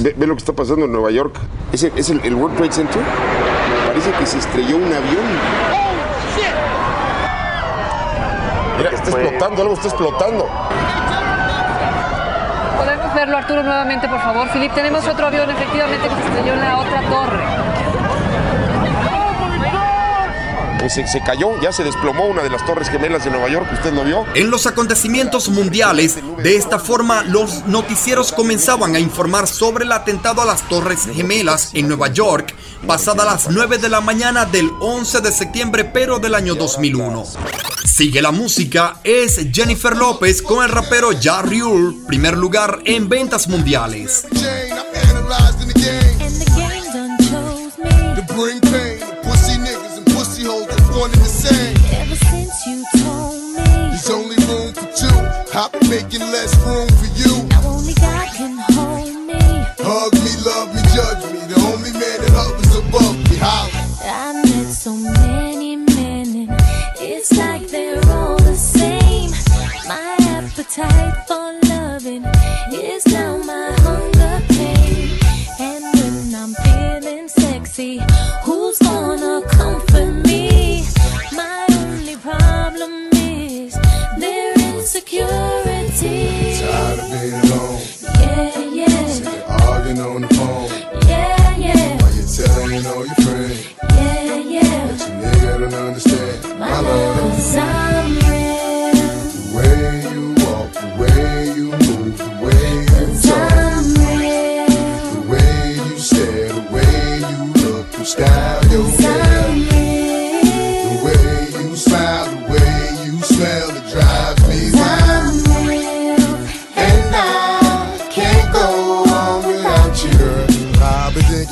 Ve, ve lo que está pasando en Nueva York. ¿Es el, es el, el World Trade Center? Parece que se estrelló un avión. Mira, está explotando, algo está explotando. ¿Podemos verlo, Arturo, nuevamente, por favor? Philip, tenemos otro avión, efectivamente, que se estrelló en la otra torre. Se, se cayó, ya se desplomó una de las torres gemelas de Nueva York, usted lo vio. En los acontecimientos mundiales, de esta forma los noticieros comenzaban a informar sobre el atentado a las torres gemelas en Nueva York, pasada las nueve de la mañana del once de septiembre, pero del año dos mil uno. Sigue la música, es Jennifer López con el rapero Ja Rule, primer lugar en ventas mundiales. Ever since you told me there's only room for two, I've been making less room for you. Now only God can hold me. Hug me, love me, judge me. The only man that hovers above me. Holla. I met so many men and it's like they're all the same. My appetite for loving is now my hunger pain. And when Tired of being alone. Yeah, yeah. Sick of arguing on the phone. Yeah, yeah. Why you telling all your friends? Yeah, yeah. That your nigga don't understand. My, My love is unreal. The way you walk, the way you move, the way you talk. Unreal. The way you stare, the way you look, your style, your hair. Unreal. The way you smile, the way you smell, it drives me wild.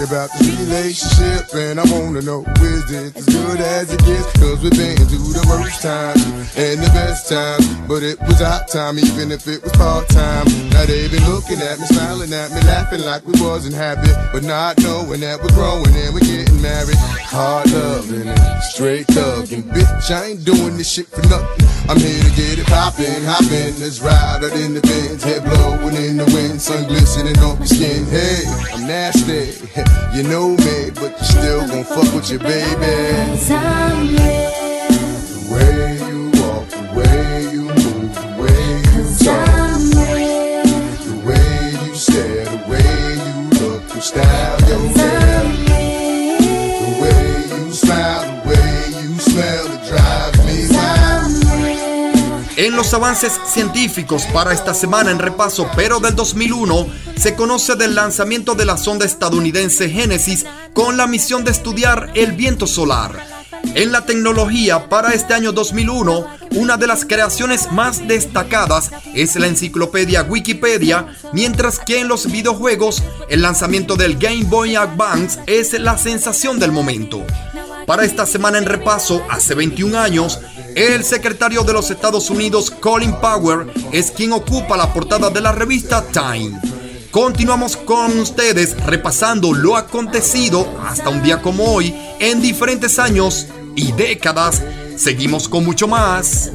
About this relationship, and I wanna know, is it as good as it gets? Cause we've been through the worst times and the best times, but it was our time, even if it was part time. Now they been looking at me, smiling at me, laughing like we wasn't happy, but not knowing that we're growing and we're getting married. Hard loving and straight thugging, bitch, I ain't doing this shit for nothing. I'm here to get it poppin', hoppin', let's ride out in the Benz, head blowing in the wind, sun glistening on your skin. Hey, I'm nasty. You know me, but you still gon' fuck with your baby. The way you walk, the way you move, the way you talk, the way you stare, the way you look, your style, your hair, the way you smile, the way you smell, it drives me wild. En los avances científicos para esta semana en repaso, pero del dos mil uno, se conoce del lanzamiento de la sonda estadounidense Genesis con la misión de estudiar el viento solar. En la tecnología, para este año dos mil uno, una de las creaciones más destacadas es la enciclopedia Wikipedia, mientras que en los videojuegos, el lanzamiento del Game Boy Advance es la sensación del momento. Para esta semana en repaso, hace veintiún años, el secretario de los Estados Unidos, Colin Powell, es quien ocupa la portada de la revista Time. Continuamos con ustedes repasando lo acontecido hasta un día como hoy en diferentes años y décadas. Seguimos con mucho más.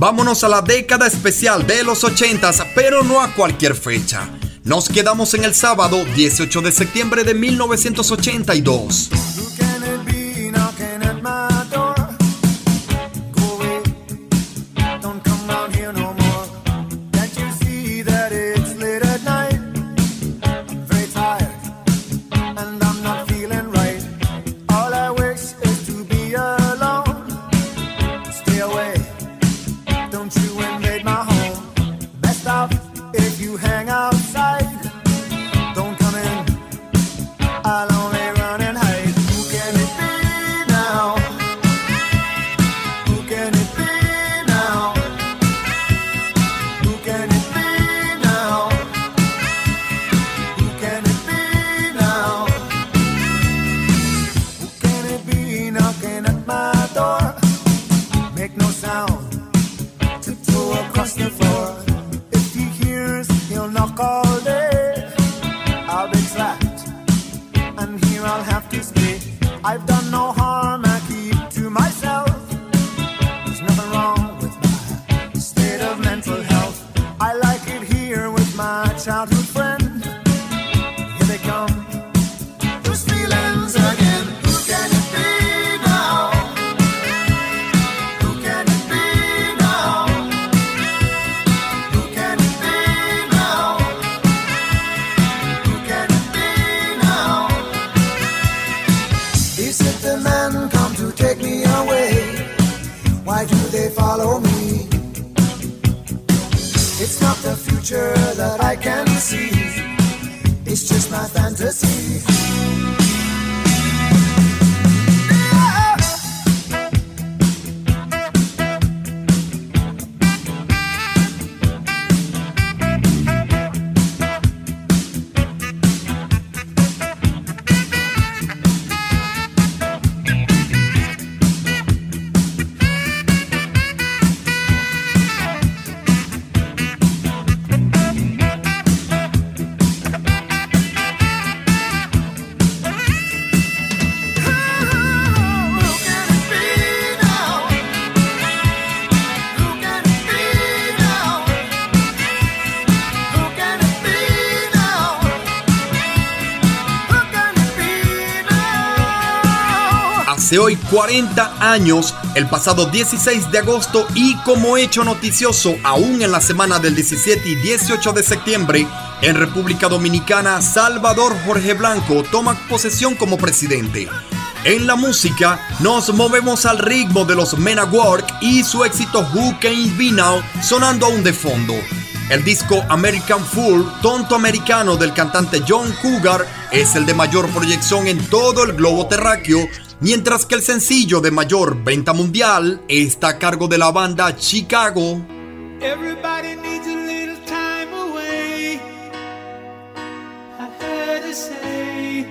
Vámonos a la década especial de los ochentas, pero no a cualquier fecha. Nos quedamos en el sábado dieciocho de septiembre de mil novecientos ochenta y dos. hace hoy cuarenta años, el pasado dieciséis de agosto, y como hecho noticioso, aún en la semana del diecisiete y dieciocho de septiembre, en República Dominicana, Salvador Jorge Blanco toma posesión como presidente. En la música, nos movemos al ritmo de los Men at Work y su éxito Who Can Be Now, sonando aún de fondo. El disco American Fool, Tonto Americano, del cantante John Cougar, es el de mayor proyección en todo el globo terráqueo, mientras que el sencillo de mayor venta mundial está a cargo de la banda Chicago. Everybody needs a little time away, I heard her say,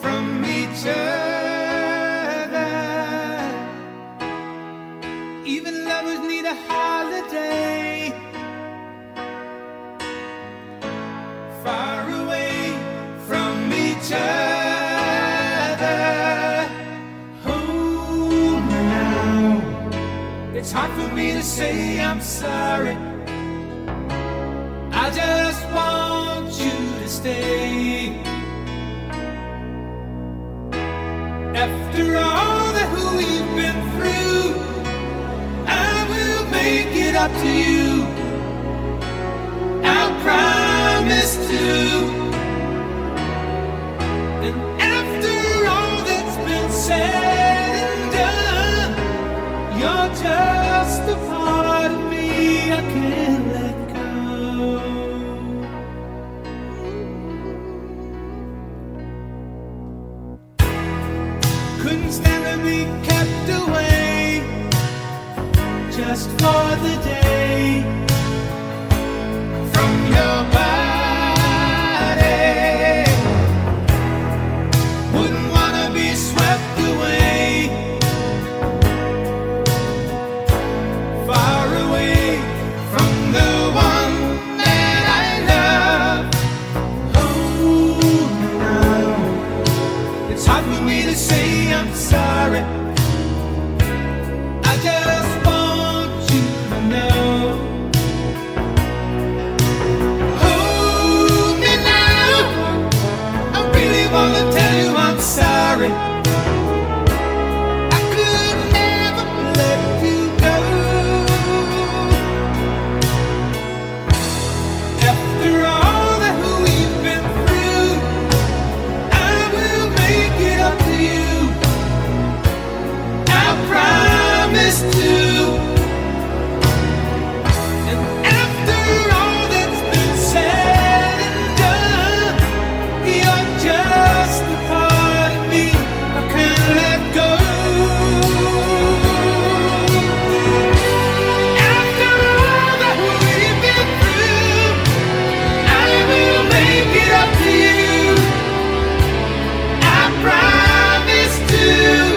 from each other. Even lovers need a holiday, far away from each other. Hold me now, it's hard for me to say I'm sorry, I just want you to stay. After all that who we've been through, I will make it up to you, I'll cry miss too. And after all that's been said and done, you're just a part of me I can't let go. Couldn't stand to be kept away just for the day from your body.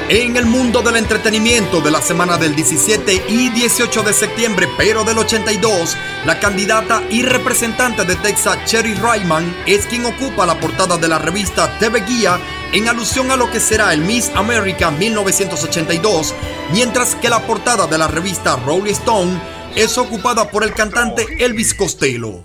En el mundo del entretenimiento, de la semana del diecisiete y dieciocho de septiembre, pero del ochenta y dos, la candidata y representante de Texas, Cheri Ryman, es quien ocupa la portada de la revista T V Guía en alusión a lo que será el Miss America mil novecientos ochenta y dos, mientras que la portada de la revista Rolling Stone es ocupada por el cantante Elvis Costello.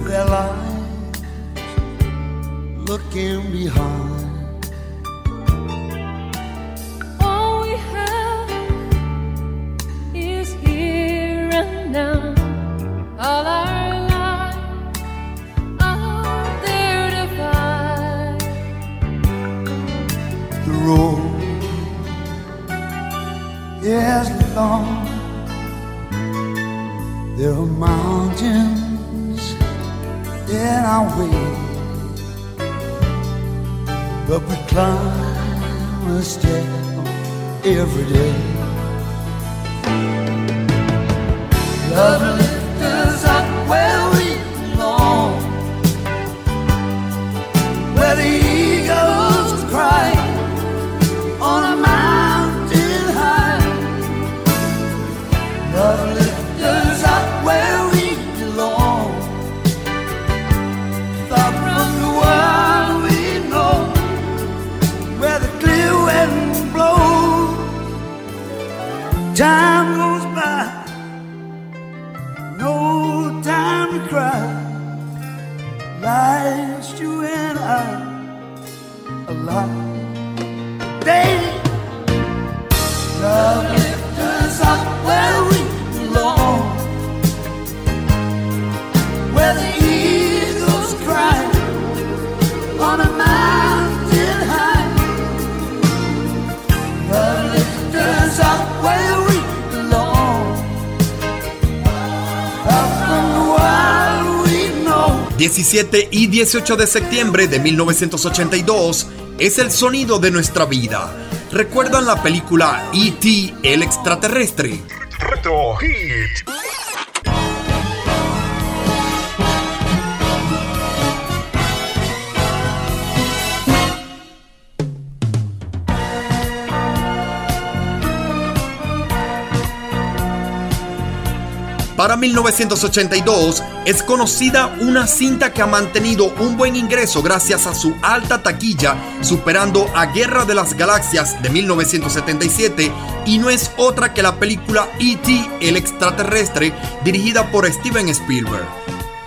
live their lives looking behind. All we have is here and now. All our lives are there to find. The road is long. There are mountains in our way, but we climb a step every day. Love lifts us up where we belong, where the eagles cry on a mountain high. Love lifts time goes by, no time to cry. Life's you and I, a lot, baby. Love lifts us up where we belong, where the eagles cry on a mountain high. Love lifts us up where we diecisiete y dieciocho de septiembre de mil novecientos ochenta y dos es el sonido de nuestra vida. ¿Recuerdan la película E T, el extraterrestre? RETROHITS. Para mil novecientos ochenta y dos es conocida una cinta que ha mantenido un buen ingreso gracias a su alta taquilla, superando a Guerra de las Galaxias de mil novecientos setenta y siete, y no es otra que la película E T, el extraterrestre, dirigida por Steven Spielberg.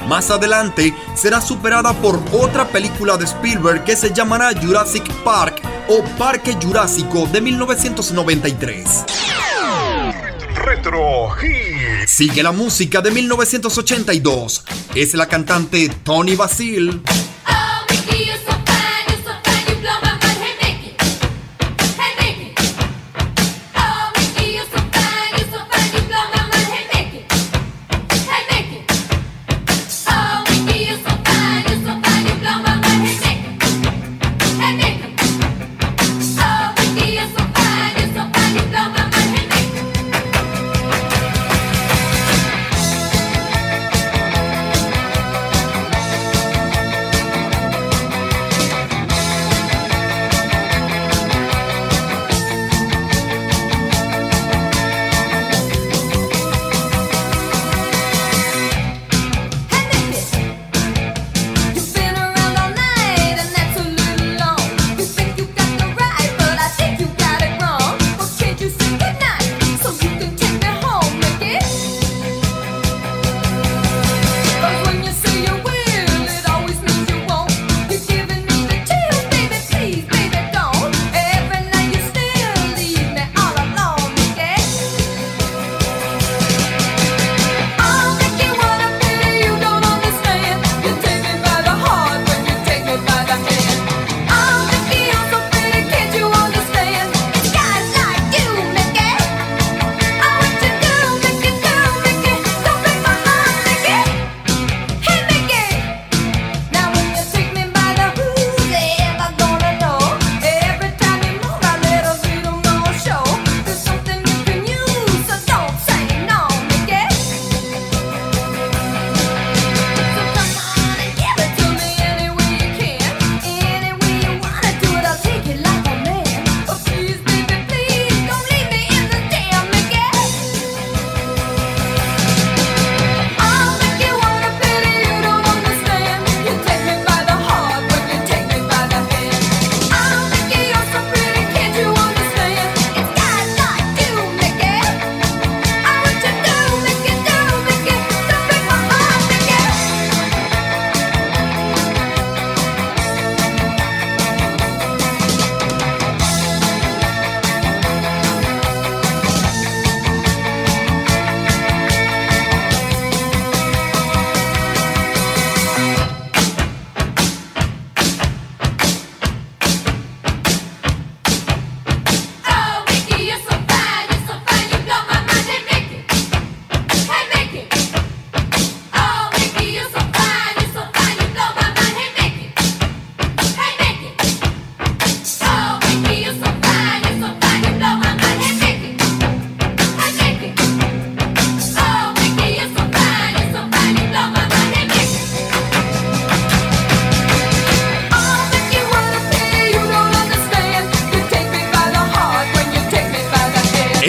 Más adelante será superada por otra película de Spielberg que se llamará Jurassic Park o Parque Jurásico de mil novecientos noventa y tres. Retro Hit. Sigue la música de mil novecientos ochenta y dos. Es la cantante Tony Basil.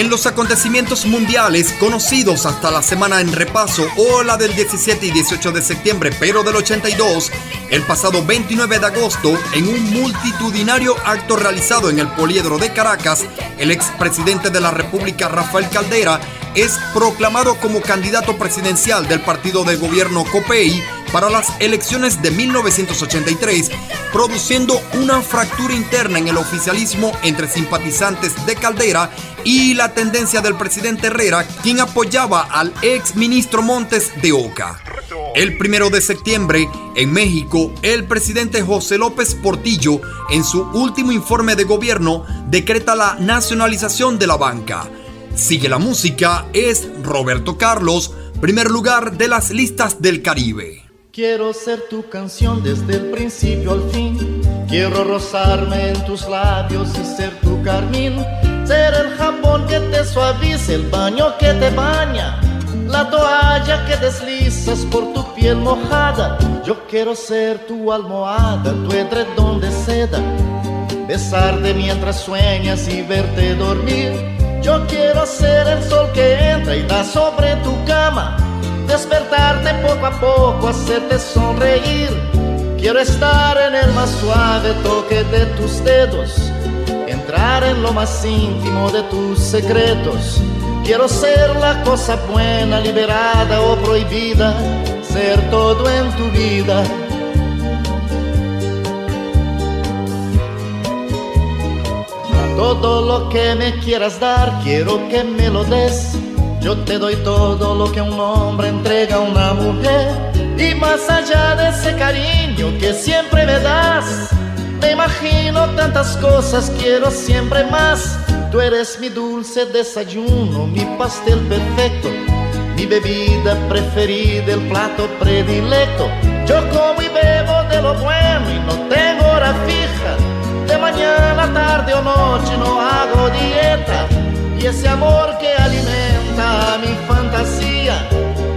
en los acontecimientos mundiales conocidos hasta la semana en repaso o la del diecisiete y dieciocho de septiembre, pero del ochenta y dos, el pasado veintinueve de agosto, en un multitudinario acto realizado en el Poliedro de Caracas, el expresidente de la República, Rafael Caldera, es proclamado como candidato presidencial del partido de gobierno COPEI para las elecciones de mil novecientos ochenta y tres, produciendo una fractura interna en el oficialismo entre simpatizantes de Caldera y la tendencia del presidente Herrera, quien apoyaba al exministro Montes de Oca. El primero de septiembre, en México, el presidente José López Portillo, en su último informe de gobierno, decreta la nacionalización de la banca. Sigue la música, es Roberto Carlos, primer lugar de las listas del Caribe. Quiero ser tu canción desde el principio al fin. Quiero rozarme en tus labios y ser tu carmín. Ser el jabón que te suavice, el baño que te baña, la toalla que deslizas por tu piel mojada. Yo quiero ser tu almohada, tu edredón de seda, besarte mientras sueñas y verte dormir. Yo quiero ser el sol que entra y da sobre tu cama, despertarte poco a poco, hacerte sonreír. Quiero estar en el más suave toque de tus dedos, entrar en lo más íntimo de tus secretos. Quiero ser la cosa buena, liberada o prohibida, ser todo en tu vida. Todo lo que me quieras dar, quiero que me lo des. Yo te doy todo lo que un hombre entrega a una mujer. Y más allá de ese cariño que siempre me das, me imagino tantas cosas, quiero siempre más. Tú eres mi dulce desayuno, mi pastel perfecto, mi bebida preferida, el plato predilecto. Yo como y bebo de lo bueno y no tengo hora fija. De mañana, tarde o noche no hago dieta. Y ese amor que alimenta mi fantasía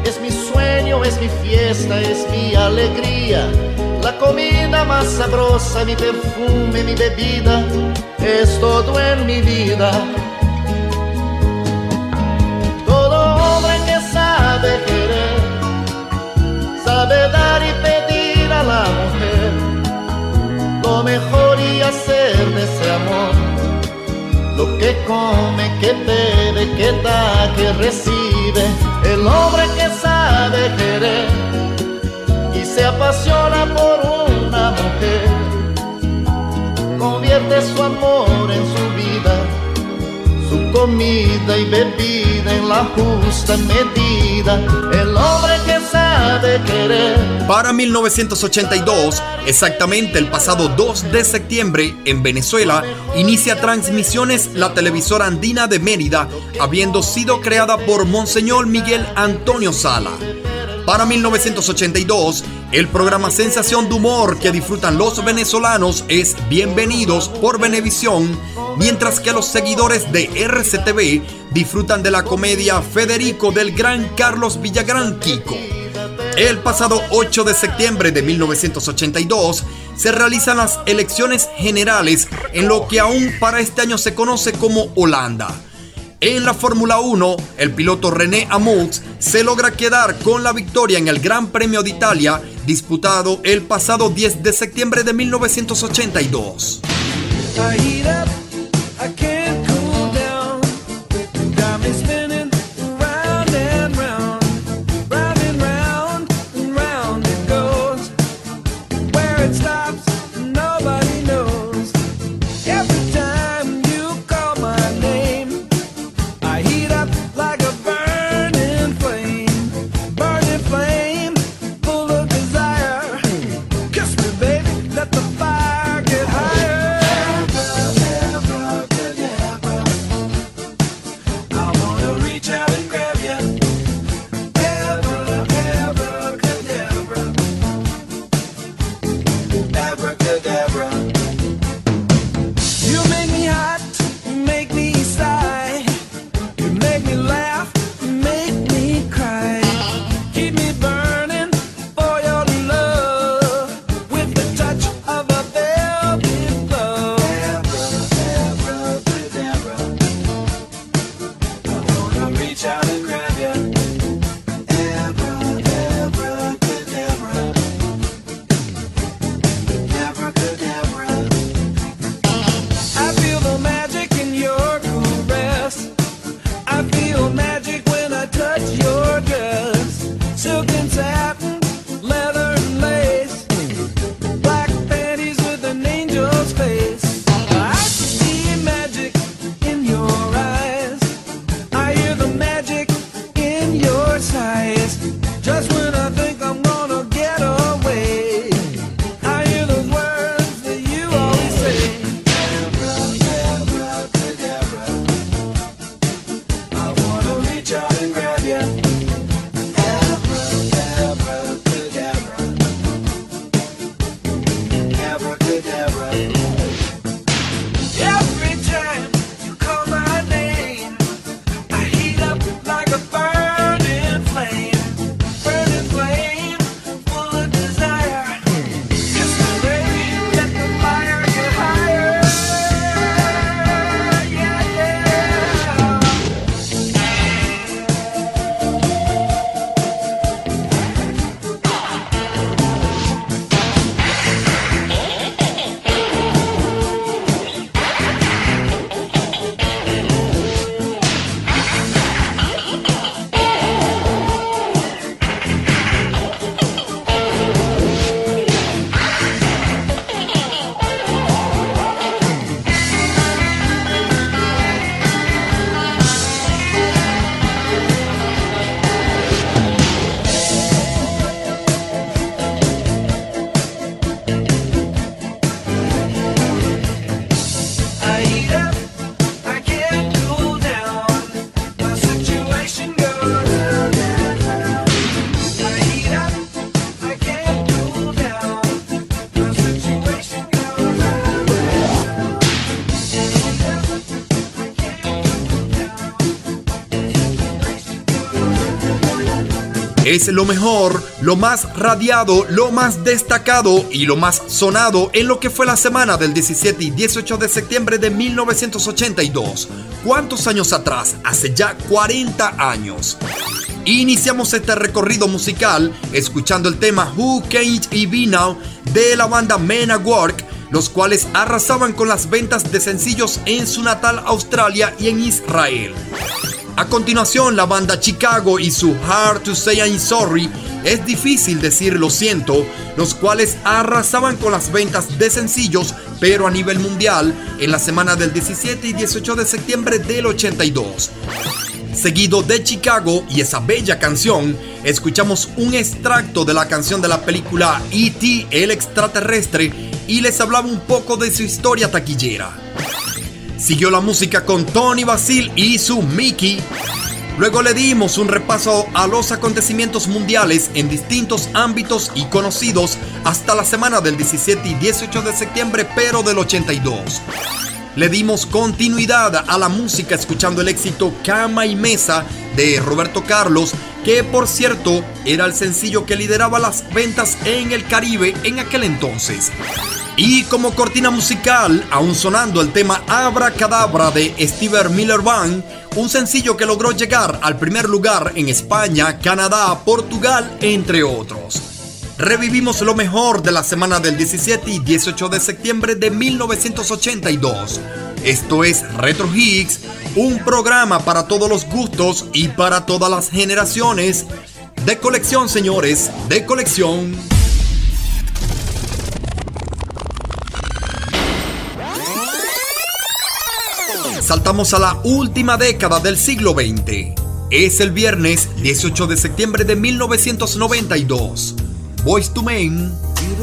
es mi sueño, es mi fiesta, es mi alegría. La comida más sabrosa, mi perfume, mi bebida, es todo en mi vida. Todo hombre que sabe querer, sabe dar y pedir a la mujer lo mejor y hacer de ese amor lo que come, que bebe, que da, que recibe. El hombre que sabe querer y se apasiona por una mujer convierte su amor en su vida, su comida y bebida en la justa medida. El hombre que sabe querer. Para mil novecientos ochenta y dos, exactamente el pasado dos de septiembre, en Venezuela, inicia transmisiones la televisora andina de Mérida, habiendo sido creada por Monseñor Miguel Antonio Sala. Para mil novecientos ochenta y dos, el programa Sensación de Humor que disfrutan los venezolanos es Bienvenidos por Venevisión, mientras que los seguidores de R C T V disfrutan de la comedia Federico del gran Carlos Villagrán Kiko. El pasado ocho de septiembre de mil novecientos ochenta y dos se realizan las elecciones generales en lo que aún para este año se conoce como Holanda. En la Fórmula uno, el piloto René Amux se logra quedar con la victoria en el Gran Premio de Italia, disputado el pasado diez de septiembre de mil novecientos ochenta y dos. Let the fire get higher. first highest. Just when I think I'm gonna get away, I hear those words that you always say. Abracadabra, I wanna reach out and grab ya. Abracadabra, abracadabra. Every time you call my name, I heat up like a fire. Es lo mejor, lo más radiado, lo más destacado y lo más sonado en lo que fue la semana del diecisiete y dieciocho de septiembre de mil novecientos ochenta y dos. ¿Cuántos años atrás? Hace ya cuarenta años. Iniciamos este recorrido musical escuchando el tema Who Can't It Be Now de la banda Men at Work, los cuales arrasaban con las ventas de sencillos en su natal Australia y en Israel. A continuación, la banda Chicago y su Hard to Say I'm Sorry, es difícil decir lo siento, los cuales arrasaban con las ventas de sencillos, pero a nivel mundial, en la semana del diecisiete y dieciocho de septiembre del ochenta y dos. Seguido de Chicago y esa bella canción, escuchamos un extracto de la canción de la película E T el extraterrestre y les hablaba un poco de su historia taquillera. Siguió la música con Tony Basil y su Mickey. Luego le dimos un repaso a los acontecimientos mundiales en distintos ámbitos y conocidos hasta la semana del diecisiete y dieciocho de septiembre, pero del ochenta y dos. Le dimos continuidad a la música escuchando el éxito Cama y Mesa de Roberto Carlos, que por cierto era el sencillo que lideraba las ventas en el Caribe en aquel entonces. Y como cortina musical, aún sonando el tema Abracadabra de Steve Miller Band, un sencillo que logró llegar al primer lugar en España, Canadá, Portugal, entre otros. Revivimos lo mejor de la semana del diecisiete y dieciocho de septiembre de mil novecientos ochenta y dos. Esto es Retro Hits, un programa para todos los gustos y para todas las generaciones. De colección, señores, de colección. Saltamos a la última década del siglo veinte. Es el viernes dieciocho de septiembre de mil novecientos noventa y dos. Boyz two Men. Me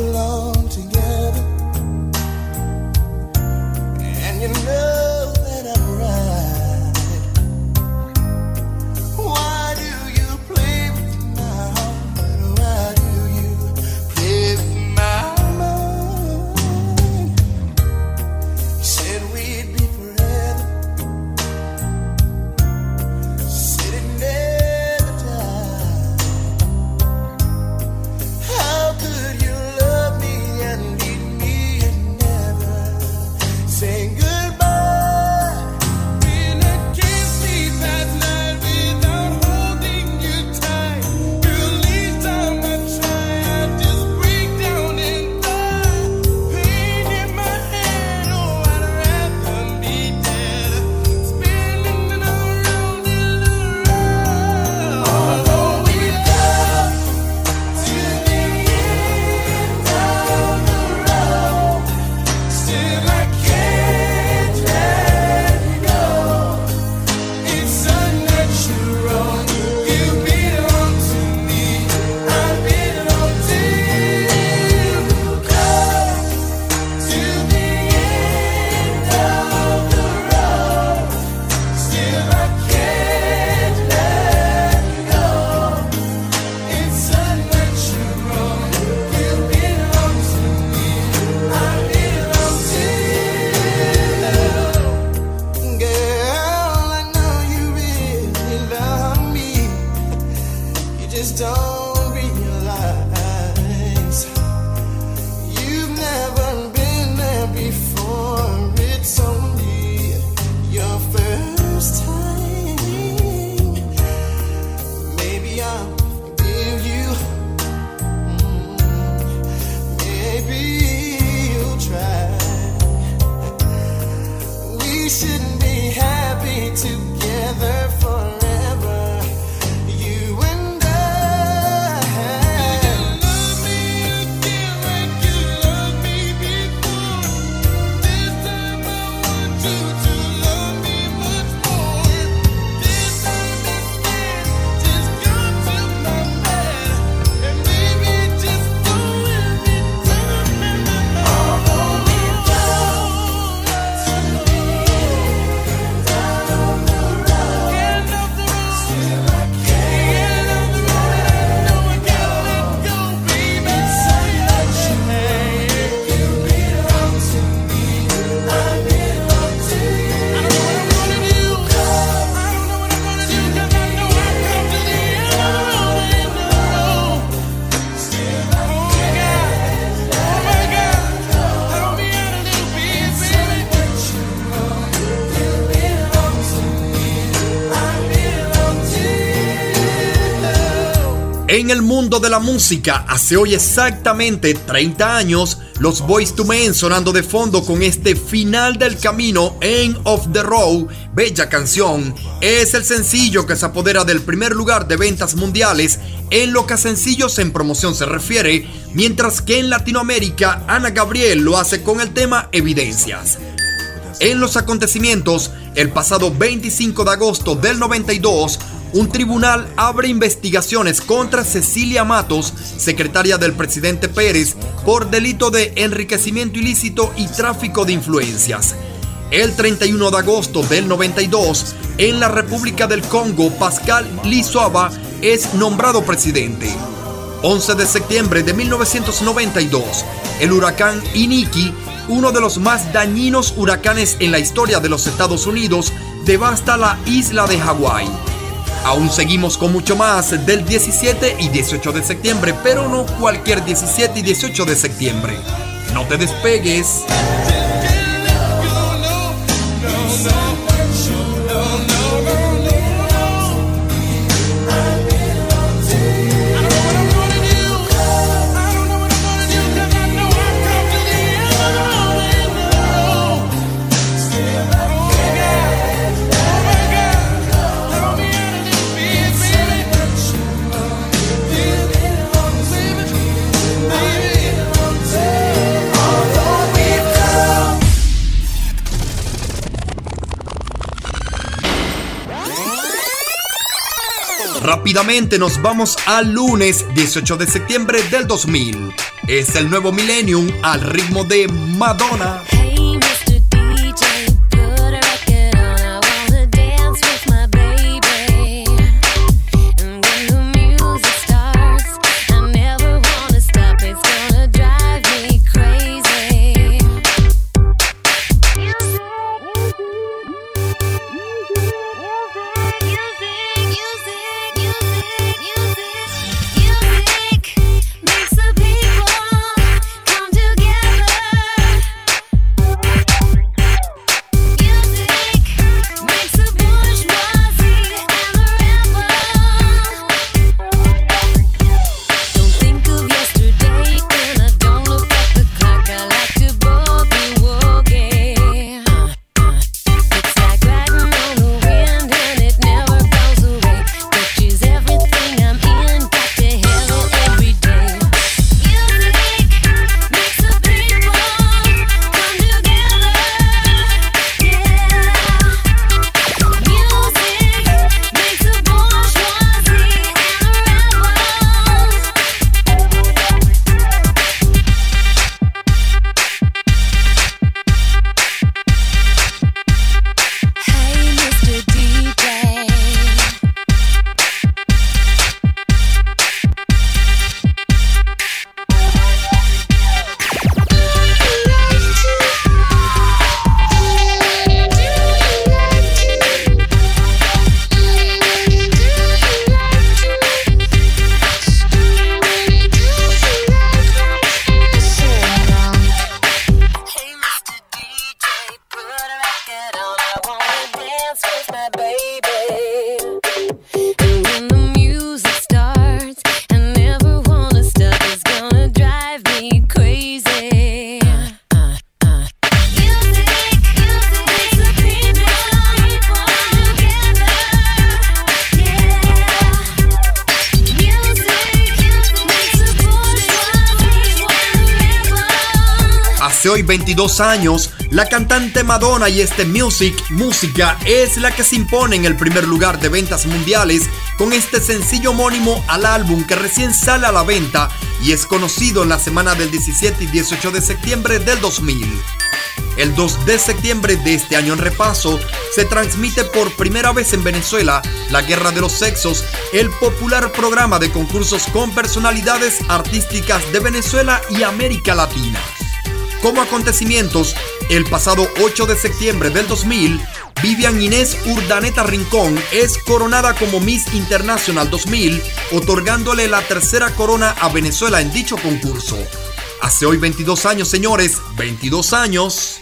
just don't realize you've never been there before. It's only your first time. Maybe I'll give you, mm, maybe you'll try. We shouldn't be happy together forever. En el mundo de la música, hace hoy exactamente treinta años, los Boyz two Men sonando de fondo con este final del camino, End of the Road, bella canción, es el sencillo que se apodera del primer lugar de ventas mundiales en lo que a sencillos en promoción se refiere, mientras que en Latinoamérica, Ana Gabriel lo hace con el tema Evidencias. En los acontecimientos, el pasado veinticinco de agosto del noventa y dos, un tribunal abre investigaciones contra Cecilia Matos, secretaria del presidente Pérez, por delito de enriquecimiento ilícito y tráfico de influencias. El treinta y uno de agosto del noventa y dos, en la República del Congo, Pascal Lissouba es nombrado presidente. once de septiembre de mil novecientos noventa y dos, el huracán Iniki, uno de los más dañinos huracanes en la historia de los Estados Unidos, devasta la isla de Hawái. Aún seguimos con mucho más del diecisiete y dieciocho de septiembre, pero no cualquier diecisiete y dieciocho de septiembre. No te despegues. Rápidamente nos vamos al lunes dieciocho de septiembre del dos mil. Es el nuevo millennium al ritmo de Madonna. Hace hoy veintidós años, la cantante Madonna y este music, música es la que se impone en el primer lugar de ventas mundiales con este sencillo homónimo al álbum que recién sale a la venta y es conocido en la semana del diecisiete y dieciocho de septiembre del dos mil. El dos de septiembre de este año en repaso, se transmite por primera vez en Venezuela La Guerra de los Sexos, el popular programa de concursos con personalidades artísticas de Venezuela y América Latina. Como acontecimientos, el pasado ocho de septiembre del dos mil, Vivian Inés Urdaneta Rincón es coronada como Miss International dos mil, otorgándole la tercera corona a Venezuela en dicho concurso. Hace hoy veintidós años, señores, veintidós años.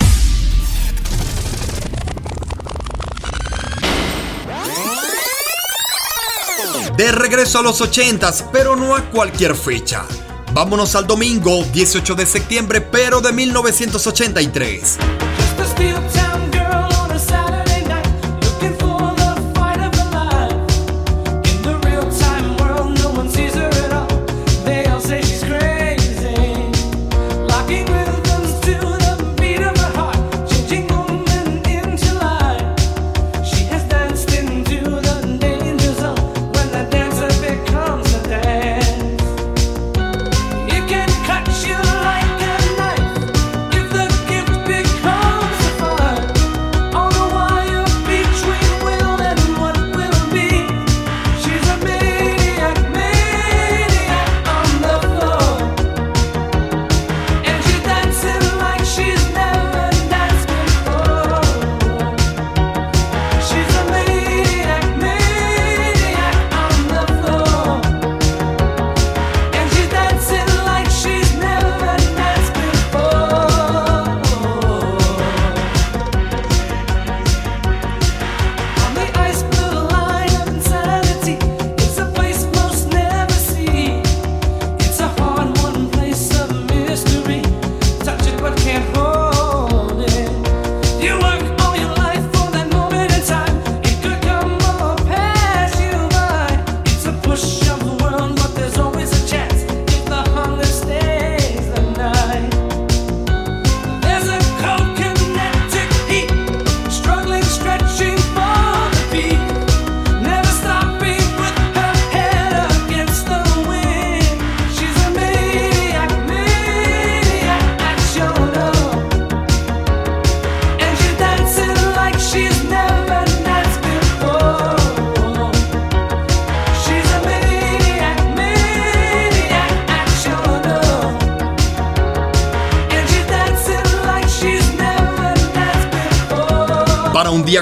De regreso a los ochentas, pero no a cualquier fecha. Vámonos al domingo, dieciocho de septiembre, pero de mil novecientos ochenta y tres.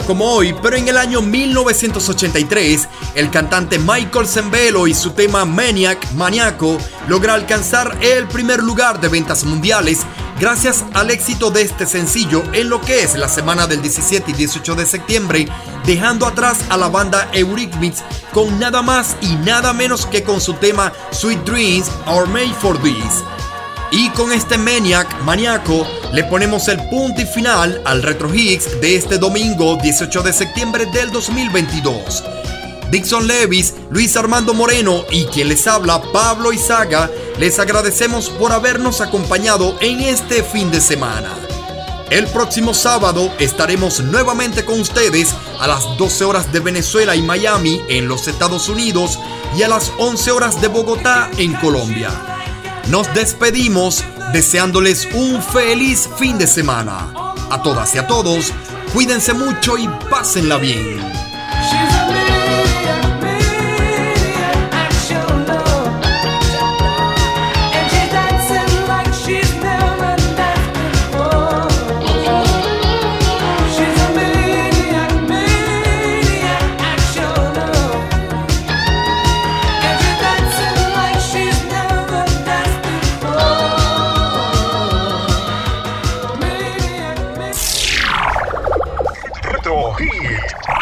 Como hoy, pero en el año mil novecientos ochenta y tres, el cantante Michael Zembello y su tema Maniac, Maniaco, logra alcanzar el primer lugar de ventas mundiales gracias al éxito de este sencillo en lo que es la semana del diecisiete y dieciocho de septiembre, dejando atrás a la banda Eurythmics con nada más y nada menos que con su tema Sweet Dreams Are Made for This. Y con este Maniac, Maniaco, le ponemos el punto y final al Retro Hits de este domingo dieciocho de septiembre del dos mil veintidós. Dixon Levis, Luis Armando Moreno y quien les habla, Pablo Izaga, les agradecemos por habernos acompañado en este fin de semana. El próximo sábado estaremos nuevamente con ustedes a las doce horas de Venezuela y Miami en los Estados Unidos y a las once horas de Bogotá en Colombia. Nos despedimos deseándoles un feliz fin de semana. A todas y a todos, cuídense mucho y pásenla bien. Hit.